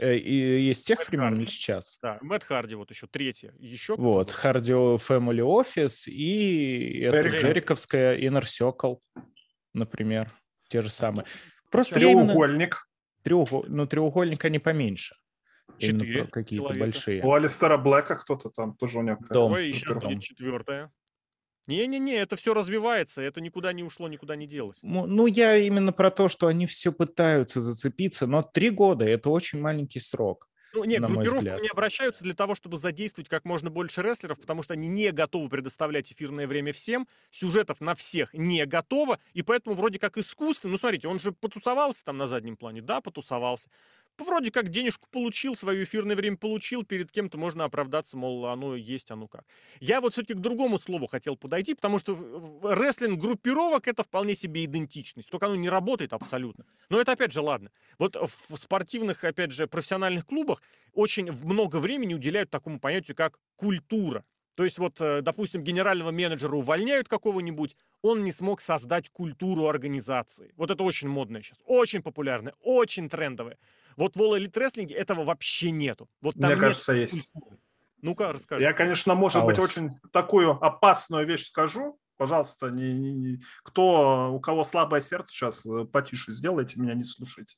И с тех Мэтт времен Харди. Или сейчас? Да, Мэтт Харди, вот еще 3-я. Еще вот, Харди Family Office и Джериковская Inner Circle, например, те же самые. Просто треугольник. Ну, треугольник они поменьше. 4 какие-то человека. Большие. У Алистера Блэка кто-то там тоже у него. Твой еще будет 4-я. Не-не-не, это все развивается, это никуда не ушло, никуда не делось. Ну, я именно про то, что они все пытаются зацепиться, но 3 года — это очень маленький срок, ну, нет, на мой взгляд. Группировки не обращаются для того, чтобы задействовать как можно больше рестлеров, потому что они не готовы предоставлять эфирное время всем, сюжетов на всех не готово, и поэтому вроде как искусственно, ну, смотрите, он же потусовался там на заднем плане, да, потусовался. Вроде как денежку получил, свое эфирное время получил, перед кем-то можно оправдаться, мол, оно есть, оно как. Я вот все-таки к другому слову хотел подойти, потому что рестлинг группировок — это вполне себе идентичность, только оно не работает абсолютно. Но это, опять же, ладно. Вот в спортивных, опять же, профессиональных клубах очень много времени уделяют такому понятию, как культура. То есть вот, допустим, генерального менеджера увольняют какого-нибудь, он не смог создать культуру организации. Вот это очень модное сейчас, очень популярное, очень трендовое. Вот в All Elite Wrestling этого вообще нету. Вот там мне кажется, есть. Ну-ка, расскажи. Я, конечно, может быть, очень такую опасную вещь скажу. Пожалуйста, кто, у кого слабое сердце, сейчас потише сделайте, меня не слушайте.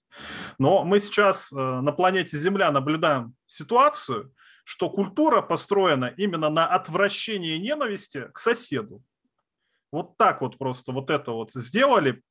Но мы сейчас на планете Земля наблюдаем ситуацию, что культура построена именно на отвращении и ненависти к соседу. Вот так вот просто вот это вот сделали.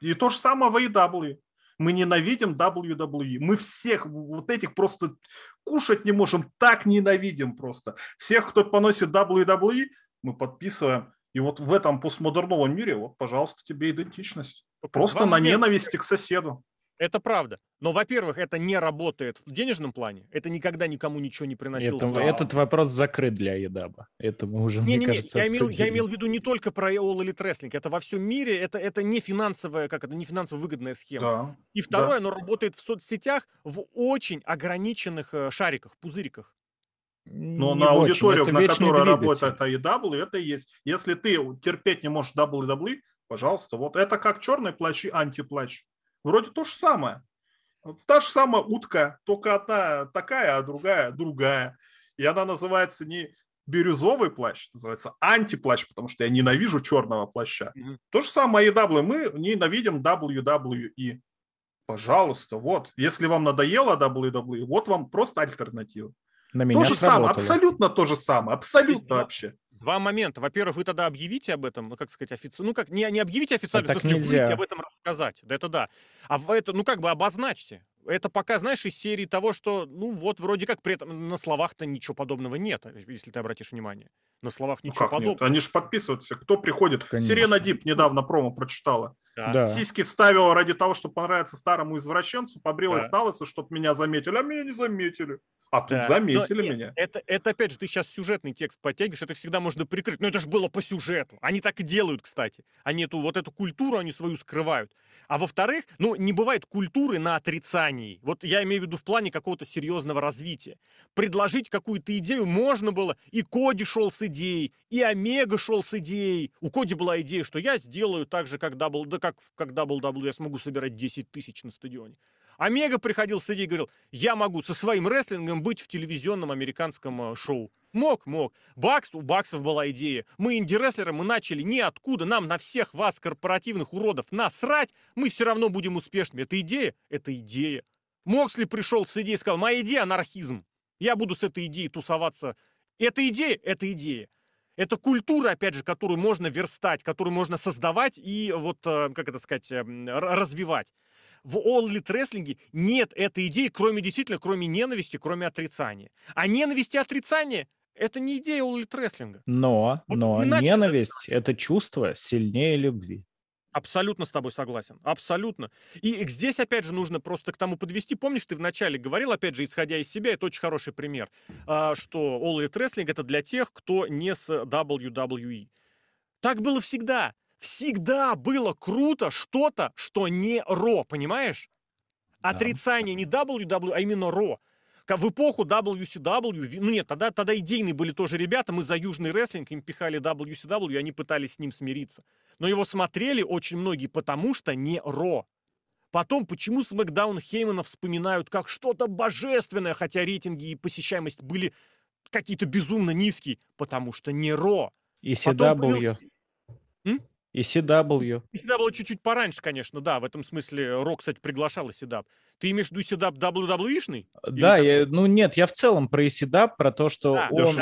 И то же самое в AEW. Мы ненавидим WWE. Мы всех вот этих просто кушать не можем. Так ненавидим просто. Всех, кто поносит WWE, мы подписываем. И вот в этом постмодерновом мире, вот, пожалуйста, тебе идентичность. Просто на ненависти к соседу. Это правда. Но, во-первых, это не работает в денежном плане. Это никогда никому ничего не приносило. Этот вопрос закрыт для Едаба. Это мы уже, мне кажется, обсудили. Я имел в виду не только про All Elite Wrestling. Это во всем мире. Это не финансовая, как это, не финансово выгодная схема. Да. И второе, да, оно работает в соцсетях в очень ограниченных шариках, пузырьках. Но не на аудиторию, на которую работает AEW, это и есть. Если ты терпеть не можешь WWE, пожалуйста, вот это как черный плащ и антиплащ. Вроде то же самое. Та же самая утка, только одна такая, а другая. И она называется не бирюзовый плащ, называется антиплащ, потому что я ненавижу черного плаща. Mm-hmm. То же самое AEW. Мы ненавидим WWE. Пожалуйста, вот. Если вам надоело WWE, вот вам просто альтернатива. На меня то же самое, абсолютно то же самое, абсолютно вообще. 2 момента. Во-первых, вы тогда объявите об этом, ну, как сказать, официально. Ну, как, не объявите официально, а в смысле, вы об этом рассказать. Да, это да. А это, ну, как бы обозначьте. это пока, знаешь, из серии того, что, ну, вот вроде как, при этом на словах-то ничего подобного нет, если ты обратишь внимание. На словах ничего подобного. Нет? Они же подписываются. Кто приходит? Конечно. Сирена Дип недавно промо прочитала. Да. Да. Сиськи вставила ради того, чтобы понравиться старому извращенцу, побрилась Далласа, чтобы меня заметили, а меня не заметили. А тут заметили меня. Это, опять же, ты сейчас сюжетный текст подтягиваешь, это всегда можно прикрыть. Но это же было по сюжету. Они так и делают, кстати. Они эту культуру, они свою скрывают. А во-вторых, ну, не бывает культуры на отрицании. Вот я имею в виду в плане какого-то серьезного развития. Предложить какую-то идею можно было. И Коди шел с идеей, и Омега шел с идеей. У Коди была идея, что я сделаю так же, как Double... как WWE, я смогу собирать 10 тысяч на стадионе. Омега приходил с идеей и говорил, я могу со своим рестлингом быть в телевизионном американском шоу. Мог. Бакс, у Баксов была идея. Мы инди-рестлеры, мы начали ниоткуда, нам на всех вас, корпоративных уродов, насрать, мы все равно будем успешными. Это идея. Моксли пришел с идеей и сказал, моя идея анархизм. Я буду с этой идеей тусоваться. Это идея. Это культура, опять же, которую можно верстать, которую можно создавать и вот, как это сказать, развивать. В All Elite Wrestling нет этой идеи, кроме ненависти, кроме отрицания. А ненависть и отрицание – это не идея All Elite Wrestling. Но ненависть – это чувство сильнее любви. Абсолютно с тобой согласен. Абсолютно. И здесь, опять же, нужно просто к тому подвести. Помнишь, ты вначале говорил, опять же, исходя из себя, это очень хороший пример, что All Elite Wrestling — это для тех, кто не с WWE. Так было всегда. Всегда было круто что-то, что не RAW, понимаешь? Отрицание не WWE, а именно RAW. В эпоху WCW, ну нет, тогда идейные были тоже ребята, мы за южный рестлинг, им пихали WCW, и они пытались с ним смириться. Но его смотрели очень многие, потому что не РО. Потом, почему Smackdown Хеймана вспоминают как что-то божественное, хотя рейтинги и посещаемость были какие-то безумно низкие, потому что не РО. ECW. ECW чуть-чуть пораньше, конечно, да, в этом смысле Рок, кстати, приглашал ECW. Ты имеешь в виду ECW WWE-шный? Да, я в целом про ECW, про то, что он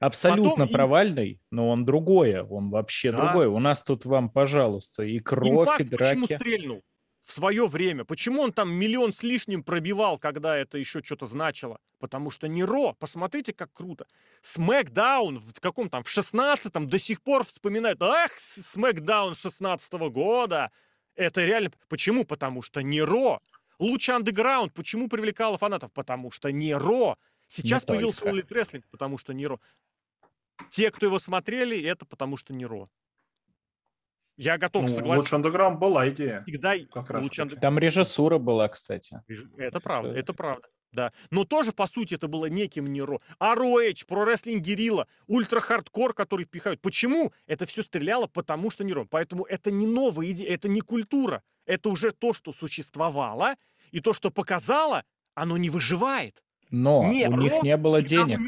абсолютно провальный, но он другое, он вообще другое. У нас тут вам, пожалуйста, и кровь, и драки. Почему стрельнул в свое время? Почему он там миллион с лишним пробивал, когда это еще что-то значило? Потому что не Ро, посмотрите, как круто. Смэкдаун в каком там, в 16-м до сих пор вспоминают. Ах, Смэкдаун 16-го года. Это реально... Почему? Потому что не Ро. Lucha Underground почему привлекала фанатов? Потому что не Ро. Сейчас не появился All Elite Wrestling, потому что не Ро. Те, кто его смотрели, это потому что не Ро. Я готов согласиться. Lucha Underground была идея. Всегда как раз там режиссура была, кстати. Это правда. Да. Но тоже, по сути, это было неким не Ро. ROH, Pro Wrestling Guerrilla, ультра-хардкор, который пихают. Почему? Это все стреляло, потому что не Ро. Поэтому это не новая идея, это не культура. Это уже то, что существовало, и то, что показало, оно не выживает. Но у них не было денег.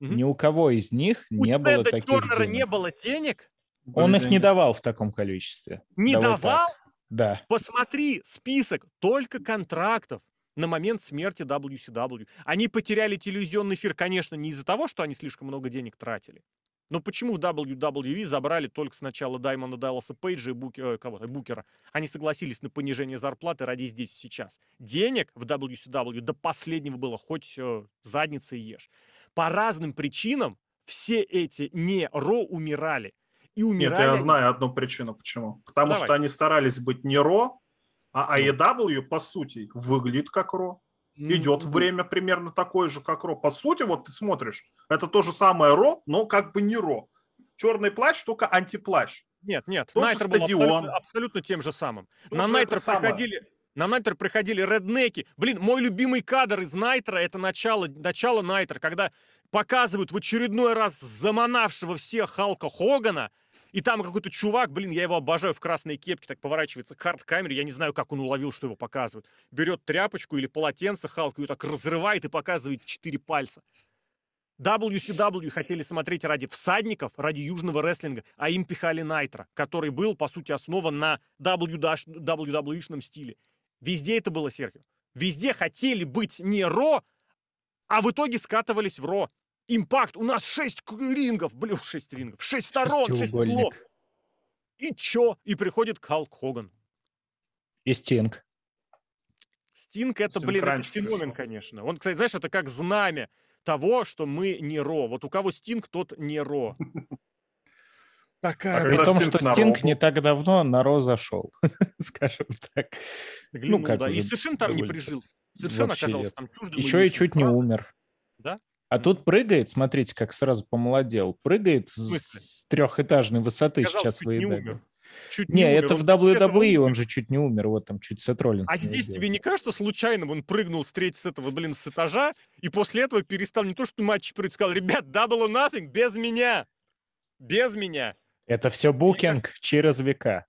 Ни у кого из них не было таких денег. У Тернера не было денег? Он их не давал в таком количестве. Не давал? Да. Посмотри список только контрактов на момент смерти WCW. Они потеряли телевизионный эфир, конечно, не из-за того, что они слишком много денег тратили. Но почему в WWE забрали только сначала Даймонда Далласа Пейджа и Букера? Они согласились на понижение зарплаты ради здесь и сейчас. Денег в WCW до последнего было, хоть задницей ешь. По разным причинам все эти не Ро умирали. И умирали... Нет, я знаю одну причину, почему. Потому что они старались быть не Ро, а AEW, по сути, выглядит как Ро. Идет время примерно такое же, как Ро. По сути, вот ты смотришь, это то же самое Ро, но как бы не Ро. Черный плащ, только антиплащ. Нет. Найтер был абсолютно тем же самым. На Найтер приходили реднеки. Блин, мой любимый кадр из Найтера — это начало Найтера, когда показывают в очередной раз заманавшего всех Халка Хогана. И там какой-то чувак, блин, я его обожаю, в красной кепке, так поворачивается к хард-камере, я не знаю, как он уловил, что его показывают. Берет тряпочку или полотенце, Халк ее так разрывает и показывает 4 пальца. WCW хотели смотреть ради всадников, ради южного рестлинга, а им пихали Найтро, который был, по сути, основан на WWE-шном стиле. Везде это было, Сергей. Везде хотели быть не Ро, а в итоге скатывались в Ро. Импакт, у нас 6 рингов, блин, 6 рингов, 6 сторон, 6 углов. И чё? И приходит Халк Хоган. И Стинг. Стинг — это, блин, это феномен, конечно. Он, кстати, знаешь, это как знамя того, что мы не РО. Вот у кого Стинг, тот не РО. Такая... При том, что Стинг не так давно на РО зашел, скажем так. Ну, как и совершенно там не прижил. Совершенно оказался там чуждым. Еще и чуть не умер. Да? А тут прыгает, смотрите, как сразу помолодел. Прыгает с трехэтажной высоты сейчас выедает. Не, это в WWE он же чуть не умер, вот там чуть Сет Роллинс. А здесь тебе не кажется случайным, он прыгнул встретиться с этого, блин, с этажа, и после этого перестал не то, что матч прыгать, сказал, ребят, Double or Nothing без меня, без меня. Это все букинг через века.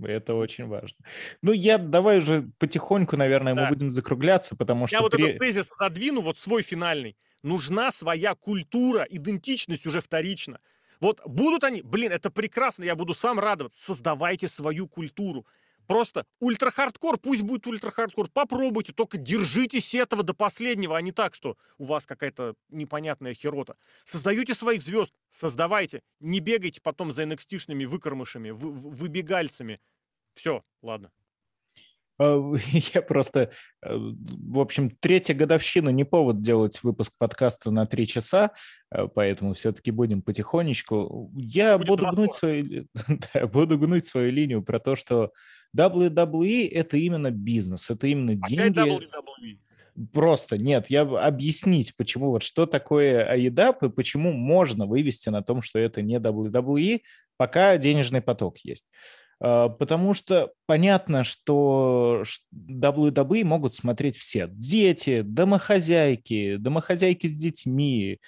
Это очень важно. Ну, я давай уже потихоньку, наверное, мы будем закругляться, потому что... Я вот этот тезис задвину, вот свой финальный. Нужна своя культура, идентичность уже вторична. Вот будут они, блин, это прекрасно, я буду сам радоваться. Создавайте свою культуру. Просто ультра-хардкор, пусть будет ультра-хардкор, попробуйте, только держитесь этого до последнего, а не так, что у вас какая-то непонятная херота. Создаете своих звезд, создавайте, не бегайте потом за NXT-шными выкормышами, выбегальцами. Все, ладно. Я просто... В общем, 3-я годовщина не повод делать выпуск подкаста на 3 часа, поэтому все-таки будем потихонечку. Я буду гнуть свою линию про то, что WWE — это именно бизнес, это именно деньги. WWE. Просто нет, я объяснить, почему вот что такое AEW и почему можно вывести на том, что это не WWE, пока денежный поток есть. Потому что понятно, что WWE могут смотреть все. Дети, домохозяйки с детьми,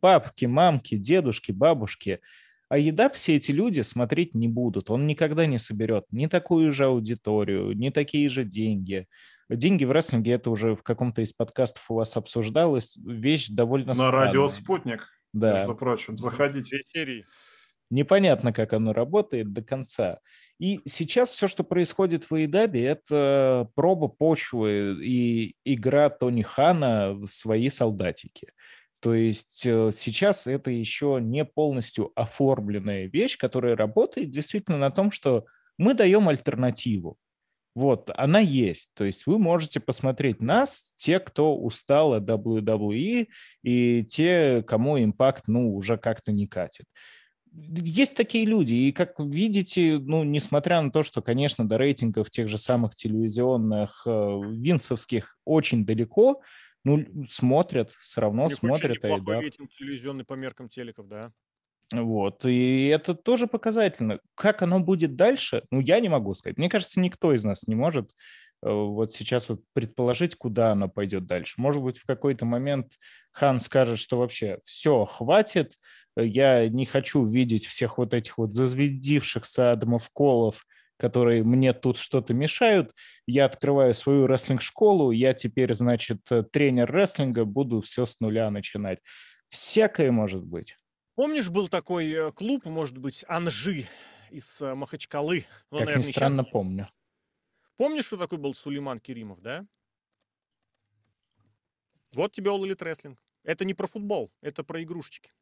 папки, мамки, дедушки, бабушки. А еда все эти люди смотреть не будут. Он никогда не соберет ни такую же аудиторию, ни такие же деньги. Деньги в рестлинге, это уже в каком-то из подкастов у вас обсуждалось, вещь довольно странная. На радио «Спутник», между прочим, заходите. Непонятно, как оно работает до конца. И сейчас все, что происходит в AEW, это проба почвы и игра Тони Хана в свои солдатики. То есть сейчас это еще не полностью оформленная вещь, которая работает действительно на том, что мы даем альтернативу. Вот, она есть. То есть вы можете посмотреть нас, те, кто устал от WWE, и те, кому импакт, ну, уже как-то не катит. Есть такие люди, и, как видите, ну, несмотря на то, что, конечно, до рейтингов тех же самых телевизионных, винсовских очень далеко, ну, смотрят, все равно смотрят. Неплохой рейтинг телевизионный по меркам телеков, да. Вот, и это тоже показательно. Как оно будет дальше, ну, я не могу сказать. Мне кажется, никто из нас не может вот сейчас вот предположить, куда оно пойдет дальше. Может быть, в какой-то момент Хан скажет, что вообще все, хватит, я не хочу видеть всех вот этих вот зазвездившихся Адамов Колов, которые мне тут что-то мешают. Я открываю свою рестлинг-школу, я теперь, значит, тренер рестлинга, буду все с нуля начинать. Всякое может быть. Помнишь, был такой клуб, может быть, Анжи из Махачкалы? Он, как наверное, ни странно, сейчас... помню. Помнишь, что такой был Сулейман Керимов, да? Вот тебе All Elite Wrestling. Это не про футбол, это про игрушечки.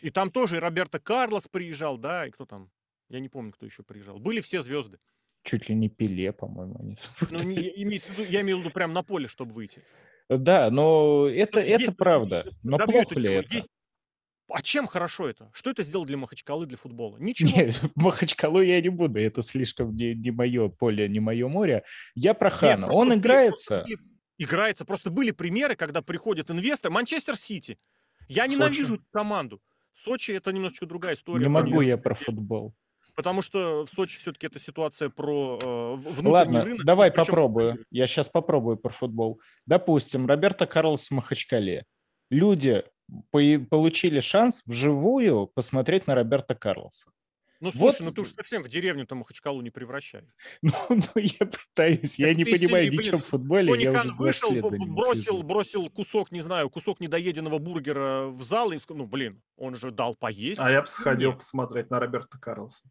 И там тоже и Роберто Карлос приезжал, да, и кто там, я не помню, кто еще приезжал. Были все звезды. Чуть ли не Пеле, по-моему, они. Ну, я имею в виду прям на поле, чтобы выйти. Да, но это правда. Но плохо ли это? А чем хорошо это? Что это сделало для Махачкалы, для футбола? Ничего. Нет, Махачкалу я не буду, это слишком не мое поле, не мое море. Я про Хана. Нет, он играется. Играется. Просто были примеры, когда приходят инвесторы. Манчестер Сити. Я ненавижу эту команду. Сочи — это немножечко другая история. Не могу я про футбол. Потому что в Сочи все-таки эта ситуация про внутренний рынок. Ладно, давай попробую. Я сейчас попробую про футбол. Допустим, Роберто Карлос в Махачкале. Люди получили шанс вживую посмотреть на Роберто Карлоса. Ну, слушай, ну ты уже совсем в деревню-то Махачкалу не превращай. Ну, я пытаюсь, я не понимаю ничего в футболе. Тони Хан вышел, бросил кусок, не знаю, кусок недоеденного бургера в зал и сказал, ну, блин, он же дал поесть. А я бы сходил посмотреть на Роберто Карлоса.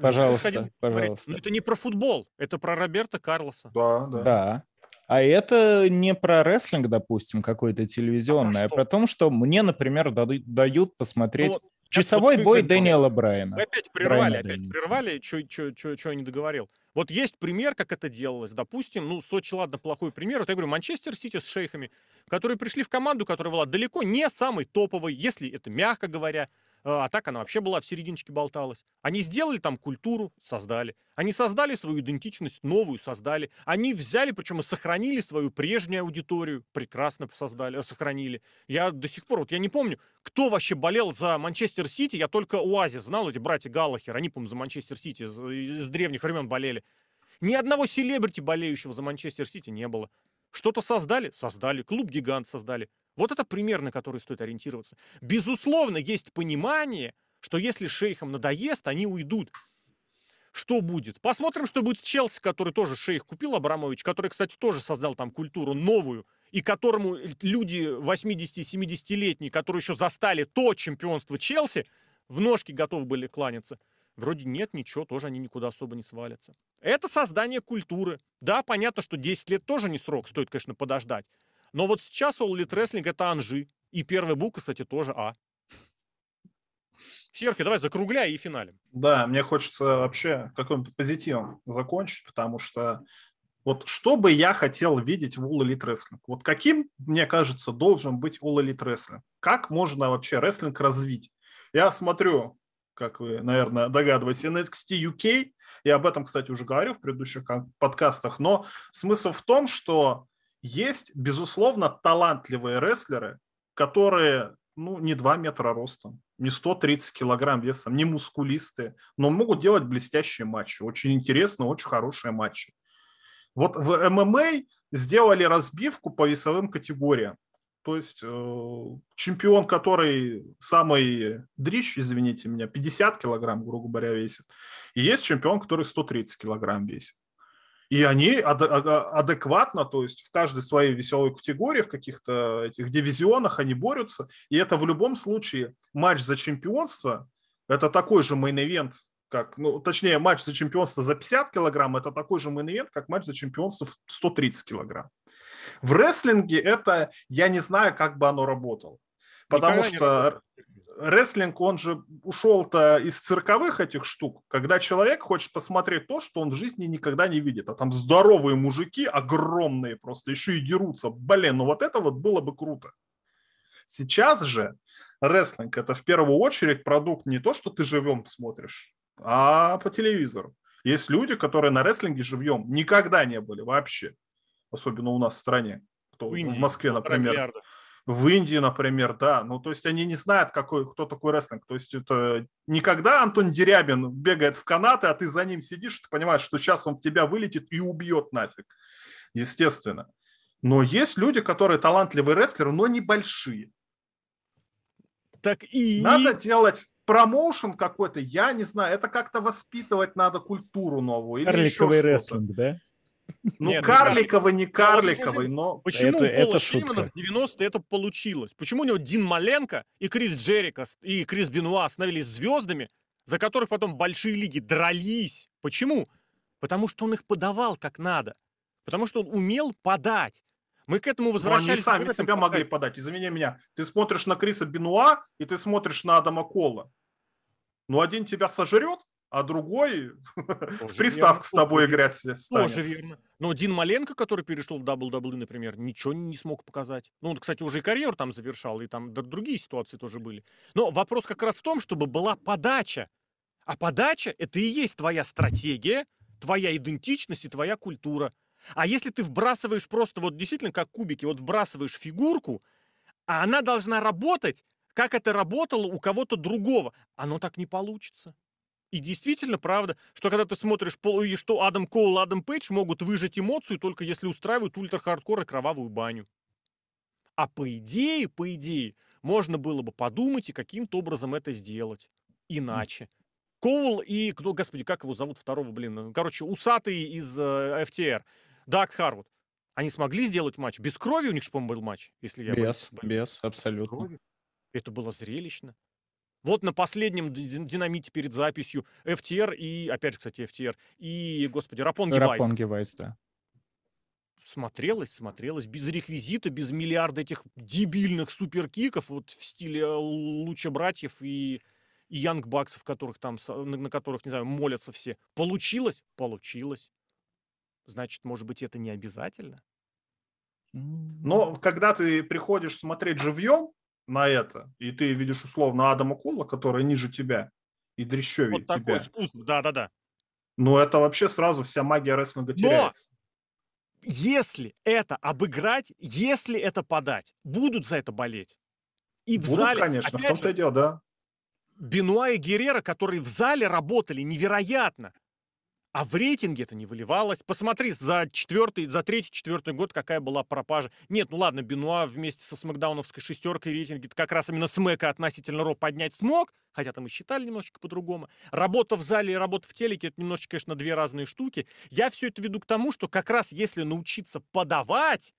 Пожалуйста. Ну, это не про футбол, это про Роберто Карлоса. Да. А это не про рестлинг, допустим, какой-то телевизионный, а про то, что мне, например, дают посмотреть... Часовой бой Дэниела Брайана. Опять прервали, я не договорил. Вот есть пример, как это делалось. Допустим, ну, Сочи, ладно, плохой пример. Вот я говорю, Манчестер Сити с шейхами, которые пришли в команду, которая была далеко не самой топовой, если это мягко говоря. А так она вообще была в серединочке болталась. Они сделали там культуру, создали. Они создали свою идентичность, новую создали. Они взяли, причем и сохранили свою прежнюю аудиторию. Прекрасно создали, сохранили. Я до сих пор, вот я не помню, кто вообще болел за Манчестер Сити. Я только Оазис знал, эти братья Галлахер. Они, по-моему, за Манчестер Сити из древних времен болели. Ни одного селебрити, болеющего за Манчестер Сити, не было. Что-то создали? Создали. Клуб-гигант создали. Вот это пример, на который стоит ориентироваться. Безусловно, есть понимание, что если шейхам надоест, они уйдут. Что будет? Посмотрим, что будет с Челси, который тоже шейх купил, Абрамович, который, кстати, тоже создал там культуру новую, и которому люди 80-70-летние, которые еще застали то чемпионство Челси, в ножки готовы были кланяться. Вроде нет, ничего, тоже они никуда особо не свалятся. Это создание культуры. Да, понятно, что 10 лет тоже не срок, стоит, конечно, подождать. Но вот сейчас All Elite Wrestling — это Анжи. И первая буква, кстати, тоже А. Серхио, давай закругляй и финалим. Да, мне хочется вообще каким-то позитивом закончить, потому что вот что бы я хотел видеть в All Elite Wrestling? Вот каким, мне кажется, должен быть All Elite Wrestling? Как можно вообще рестлинг развить? Я смотрю, как вы, наверное, догадываетесь, NXT UK. Я об этом, кстати, уже говорил в предыдущих подкастах. Но смысл в том, что есть, безусловно, талантливые рестлеры, которые, ну, не 2 метра ростом, не 130 килограмм весом, не мускулистые, но могут делать блестящие матчи. Очень интересные, очень хорошие матчи. Вот в ММА сделали разбивку по весовым категориям. То есть чемпион, который самый дрищ, извините меня, 50 килограмм, грубо говоря, весит. И есть чемпион, который 130 килограмм весит. И они адекватно, то есть в каждой своей веселой категории, в каких-то этих дивизионах они борются. И это в любом случае матч за чемпионство, это такой же мейн-эвент, как, ну, точнее, матч за чемпионство за 50 килограмм, это такой же мейн-эвент, как матч за чемпионство в 130 килограмм. В рестлинге это, я не знаю, как бы оно работало. Потому что рестлинг, он же ушел-то из цирковых этих штук, когда человек хочет посмотреть то, что он в жизни никогда не видит. А там здоровые мужики, огромные просто, еще и дерутся. Блин, ну вот это вот было бы круто. Сейчас же рестлинг – это в первую очередь продукт не то, что ты живьем смотришь, а по телевизору. Есть люди, которые на рестлинге живьем никогда не были вообще. Особенно у нас в стране. Кто, в Индии, в Москве, например. В Индии, например, да. Ну, то есть они не знают, кто такой рестлинг. То есть это никогда Антон Дерябин бегает в канаты, а ты за ним сидишь, ты понимаешь, что сейчас он в тебя вылетит и убьет нафиг. Естественно. Но есть люди, которые талантливые рестлеры, но небольшие. Так и... Надо делать промоушен какой-то, я не знаю. Это как-то воспитывать надо культуру новую. Или карликовый еще рестлинг, да? Ну, нет, карликовый, не карликовый, но... Почему у Пола Симона в 90-е это получилось? Почему у него Дин Маленко и Крис Джерико, и Крис Бенуа становились звездами, за которых потом большие лиги дрались? Почему? Потому что он их подавал как надо. Потому что он умел подать. Мы к этому возвращались... Но они сами себя могли подать. Извини меня, ты смотришь на Криса Бенуа, и ты смотришь на Адама Кола. Но один тебя сожрет, а другой в приставку с тобой играть станет. Тоже верно. Но Дин Маленко, который перешел в WWE, например, ничего не смог показать. Ну, он, кстати, уже и карьеру там завершал, и там другие ситуации тоже были. Но вопрос как раз в том, чтобы была подача. А подача — это и есть твоя стратегия, твоя идентичность и твоя культура. А если ты вбрасываешь просто вот действительно как кубики, вот вбрасываешь фигурку, а она должна работать, как это работало у кого-то другого, оно так не получится. И действительно, правда, что когда ты смотришь, что Адам Коул и Адам Пейдж могут выжать эмоцию, только если устраивают ультра-хардкор и кровавую баню. А по идее, можно было бы подумать и каким-то образом это сделать. Иначе. Коул и, кто, господи, как его зовут второго, блин, короче, усатый из FTR, Дакс Харвуд. Они смогли сделать матч? Без крови у них, по-моему, был матч, если я... Без, абсолютно. Это было зрелищно. Вот на последнем Динамите перед записью FTR и, опять же, кстати, FTR, и, господи, Рапонги Вайс, да. Смотрелось, без реквизита, без миллиарда этих дебильных суперкиков, вот в стиле Луча Братьев и и Янгбаксов, которых там, на которых, не знаю, молятся все. Получилось? Получилось. Значит, может быть, это не обязательно? Но когда ты приходишь смотреть живьем на это, и ты видишь условно Адама Кола, который ниже тебя, и дрещевит вот тебя. Да-да-да. Ну, это вообще сразу вся магия рестлинга теряется. Но если это обыграть, если это подать, будут за это болеть. И будут, в зале, конечно, в том-то и дело, да. Бенуа и Геррера, которые в зале работали невероятно, а в рейтинге это не выливалось. Посмотри, за третий-четвертый год какая была пропажа. Нет, ну ладно, Бенуа вместе со смэкдауновской шестеркой рейтинги как раз именно смэка относительно Ро поднять смог, хотя там и считали немножечко по-другому. Работа в зале и работа в телеке — это немножечко, конечно, две разные штуки. Я все это веду к тому, что как раз если научиться подавать,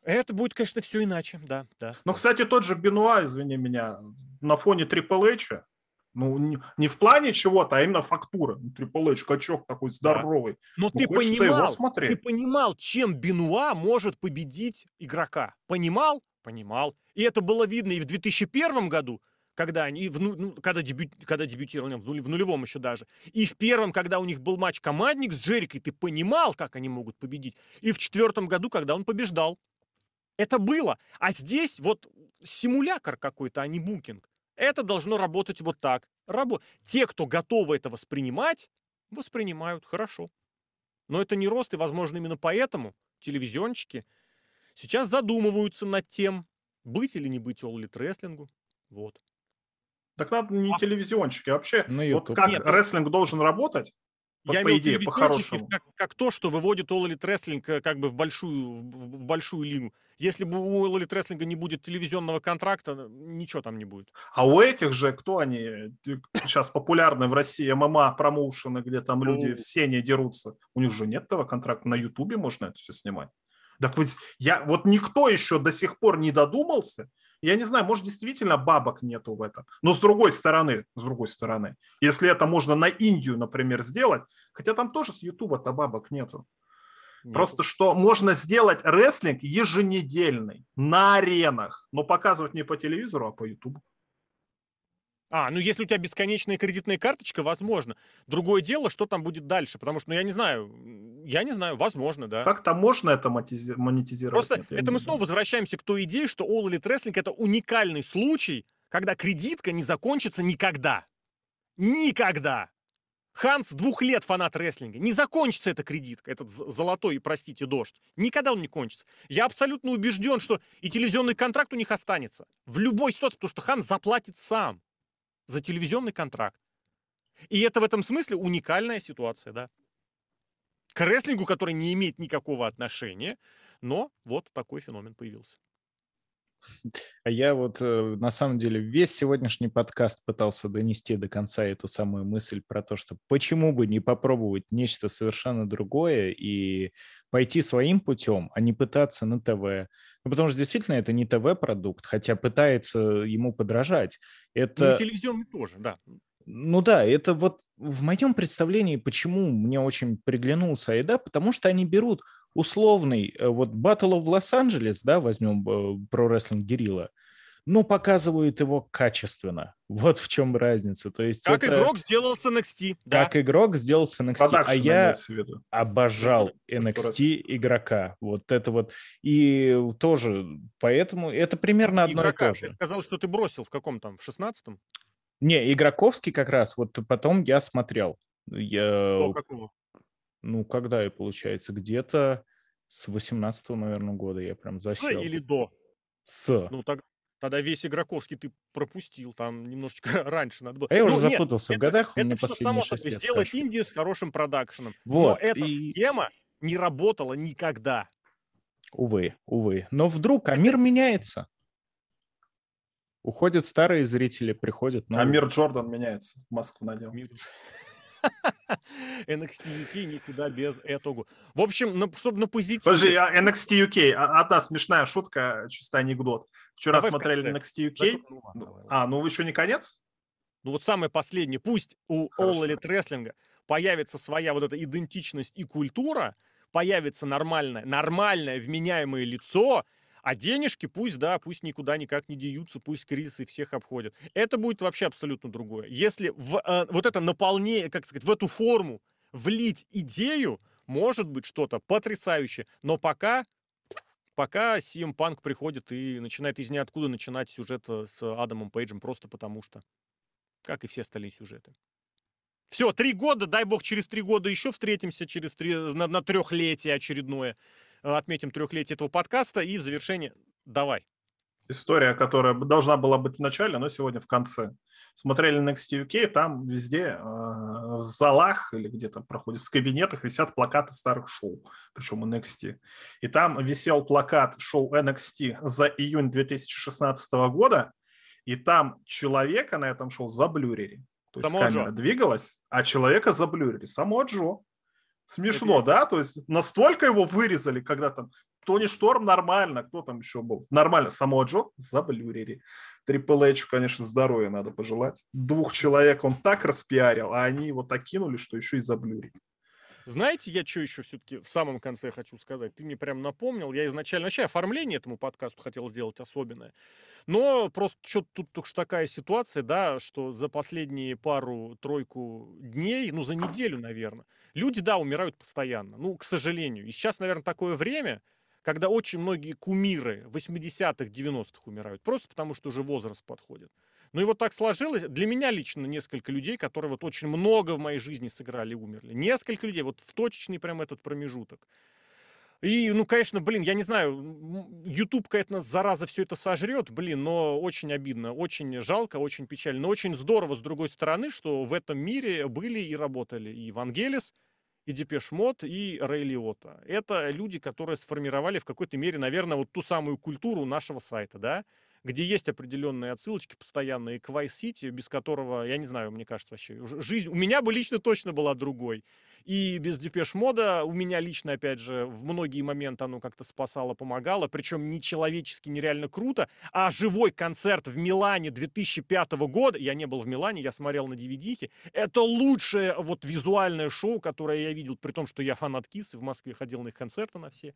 это будет, конечно, все иначе, да, да. Но, кстати, тот же Бенуа, извини меня, на фоне Triple H, ну, не в плане чего-то, а именно фактура. Triple H, качок такой здоровый. Да. Но ну, ты понимал, чем Бенуа может победить игрока. Понимал? Понимал. И это было видно и в 2001 году, когда они, когда дебютировали, в нулевом еще даже, и в первом, когда у них был матч командник с Джерикой, ты понимал, как они могут победить. И в 2004 году, когда он побеждал. Это было. А здесь вот симулякр какой-то, а не букинг. Это должно работать вот так. Те, кто готовы это воспринимать, воспринимают хорошо. Но это не рост, и, возможно, именно поэтому телевизионщики сейчас задумываются над тем, быть или не быть All Elite Wrestling. Вот. Так надо не телевизионщики. Вообще, вот как рестлинг должен работать, по идее, по-хорошему. Как то, что выводит All Elite Wrestling как бы в большую лигу. Если бы у All Elite Wrestling не будет телевизионного контракта, ничего там не будет. А у этих же, кто они сейчас популярны в России, ММА-промоушены, где там люди в сене дерутся, у них же нет этого контракта, на Ютубе можно это все снимать. Так вот никто еще до сих пор не додумался. Я не знаю, может, действительно бабок нету в этом. Но с другой стороны, если это можно на Индию, например, сделать, хотя там тоже с Ютуба-то бабок нету. Нет. Просто что можно сделать рестлинг еженедельный, на аренах, но показывать не по телевизору, а по Ютубу. Ну если у тебя бесконечная кредитная карточка, возможно. Другое дело, что там будет дальше, потому что, я не знаю, возможно, да. Как-то можно это монетизировать? Просто это мы снова возвращаемся к той идее, что All Elite Wrestling — это уникальный случай, когда кредитка не закончится никогда. Никогда! Ханс 2 лет фанат рестлинга. Не закончится эта кредитка, этот золотой, простите, дождь. Никогда он не кончится. Я абсолютно убежден, что и телевизионный контракт у них останется. В любой ситуации, потому что Ханс заплатит сам за телевизионный контракт. И это в этом смысле уникальная ситуация, да. К рестлингу, который не имеет никакого отношения, но вот такой феномен появился. А я вот, на самом деле, весь сегодняшний подкаст пытался донести до конца эту самую мысль про то, что почему бы не попробовать нечто совершенно другое и пойти своим путем, а не пытаться на ТВ. Ну, потому что действительно это не ТВ-продукт, хотя пытается ему подражать. Это... Ну, телевизионный тоже, да. Ну да, это вот в моем представлении, почему мне очень приглянулся Айда, потому что они берут условный, вот Battle of Los Angeles, да, возьмем про рестлинг Герилла, но показывают его качественно. Вот в чем разница. То есть как это... игрок сделал с NXT. Да. Как игрок сделал с NXT. Продакшн, а я обожал NXT игрока. Вот это вот. И тоже, поэтому это примерно одно игрока, и то же. Ты сказал, что ты бросил в каком там, в 16-м? Не, игроковский как раз. Вот потом я смотрел. Какого? Ну, когда и получается, где-то с 18-го, наверное, года я прям засел. С или до? С. Ну, тогда весь игроковский ты пропустил, там немножечко раньше надо было. А я уже запутался в годах, у меня последние 6 лет. Сделать Индию с хорошим продакшеном. Вот. Но эта схема не работала никогда. Увы. Но вдруг мир меняется. Уходят старые зрители, приходят новые. Мир Джордан меняется, маску надел. NXT UK никуда без этого. В общем, чтобы на позитиве... Подожди, NXT UK. Одна смешная шутка, чисто анекдот. Вчера смотрели NXT UK. Вы еще не конец? Ну вот самое последнее. Пусть у All Elite Wrestling появится своя вот эта идентичность и культура, появится нормальное вменяемое лицо, А денежки пусть, да, пусть никуда никак не деются, пусть кризисы всех обходят. Это будет вообще абсолютно другое. Если в, вот это наполнение, как сказать, в эту форму влить идею, может быть что-то потрясающее. Но пока CM Punk приходит и начинает из ниоткуда начинать сюжет с Адамом Пейджем, просто потому что, как и все остальные сюжеты. Все, 3 года, дай бог, через 3 года еще встретимся на трехлетие очередное. Отметим трехлетие этого подкаста и в завершение давай. История, которая должна была быть в начале, но сегодня в конце. Смотрели NXT UK, там везде в залах или где-то проходит, в кабинетах висят плакаты старых шоу, причем NXT. И там висел плакат шоу NXT за июнь 2016 года, и там человека на этом шоу заблюрили. То есть камера двигалась, а человека заблюрили. Самого Джо. Смешно, да? То есть настолько его вырезали, когда там Тони Шторм нормально, кто там еще был? Нормально, самого Джо заблюрили. Трипл Эйчу, конечно, здоровья надо пожелать. 2 человек он так распиарил, а они его так кинули, что еще и заблюрили. Знаете, я что еще все-таки в самом конце хочу сказать? Ты мне прям напомнил. Я изначально вообще оформление этому подкасту хотел сделать особенное. Но просто что-то тут только что такая ситуация, да, что за последние пару-тройку дней, ну, за неделю, наверное, люди, да, умирают постоянно. Ну, к сожалению. И сейчас, наверное, такое время, когда очень многие кумиры 80-х, 90-х умирают, просто потому что уже возраст подходит. Ну и вот так сложилось. Для меня лично несколько людей, которые вот очень много в моей жизни сыграли, умерли. Несколько людей, вот в точечный прям этот промежуток. И, ну, конечно, блин, я не знаю, YouTube, конечно, зараза, все это сожрет, блин, но очень обидно, очень жалко, очень печально. Но очень здорово, с другой стороны, что в этом мире были и работали и Вангелис, и Депеш Мод, и Рэй Лиотта. Это люди, которые сформировали в какой-то мере, наверное, вот ту самую культуру нашего сайта, да, где есть определенные отсылочки постоянные к Vice City, без которого, я не знаю, мне кажется, вообще жизнь у меня бы лично точно была другой. И без Депеш Мода у меня лично, опять же, в многие моменты оно как-то спасало, помогало, причем не человечески, нереально круто, а живой концерт в Милане 2005 года, я не был в Милане, я смотрел на DVD-хе, это лучшее вот визуальное шоу, которое я видел, при том, что я фанат Кисс, в Москве ходил на их концерты на все.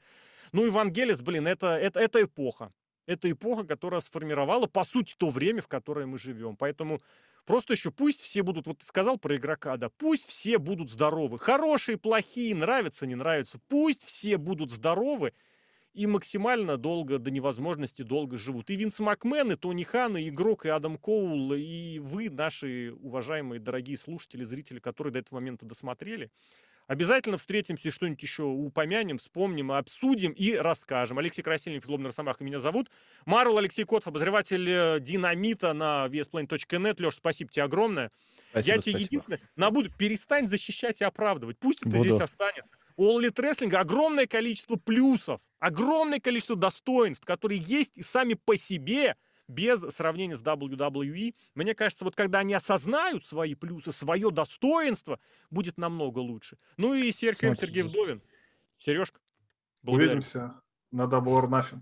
Ну, Вангелис, блин, это эпоха. Это эпоха, которая сформировала, по сути, то время, в которое мы живем. Поэтому просто еще пусть все будут, вот ты сказал про игрока, да, пусть все будут здоровы. Хорошие, плохие, нравятся, не нравятся. Пусть все будут здоровы и максимально долго, до невозможности, долго живут. И Винс Макмен, и Тони Хан, и игрок, и Адам Коул, и вы, наши уважаемые, дорогие слушатели, зрители, которые до этого момента досмотрели. Обязательно встретимся и что-нибудь еще упомянем, вспомним, обсудим и расскажем. Алексей Красильников, Злобный Росомаха, меня зовут. Марвел Алексей Котов, обозреватель «Динамита» на VSplanet.net. Леш, спасибо тебе огромное. Спасибо, я тебе единственное... Набуду, перестань защищать и оправдывать. Пусть это здесь останется. У All Elite Wrestling огромное количество плюсов, огромное количество достоинств, которые есть и сами по себе, без сравнения с WWE. Мне кажется, вот когда они осознают свои плюсы, свое достоинство, будет намного лучше. Ну и Сергей Вдовин. Сережка, благодарю. Увидимся на Double or Nothing.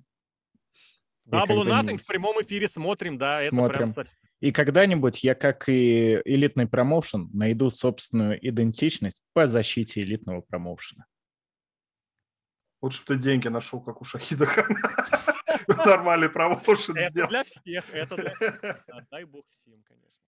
Double or Nothing в прямом эфире смотрим, да. Смотрим. Это прям... И когда-нибудь я, как и элитный промоушен, найду собственную идентичность по защите элитного промоушена. Лучше бы ты деньги нашел, как у Шахида Хана. Нормальный промоушен сделал. Это для всех. Дай бог всем, конечно.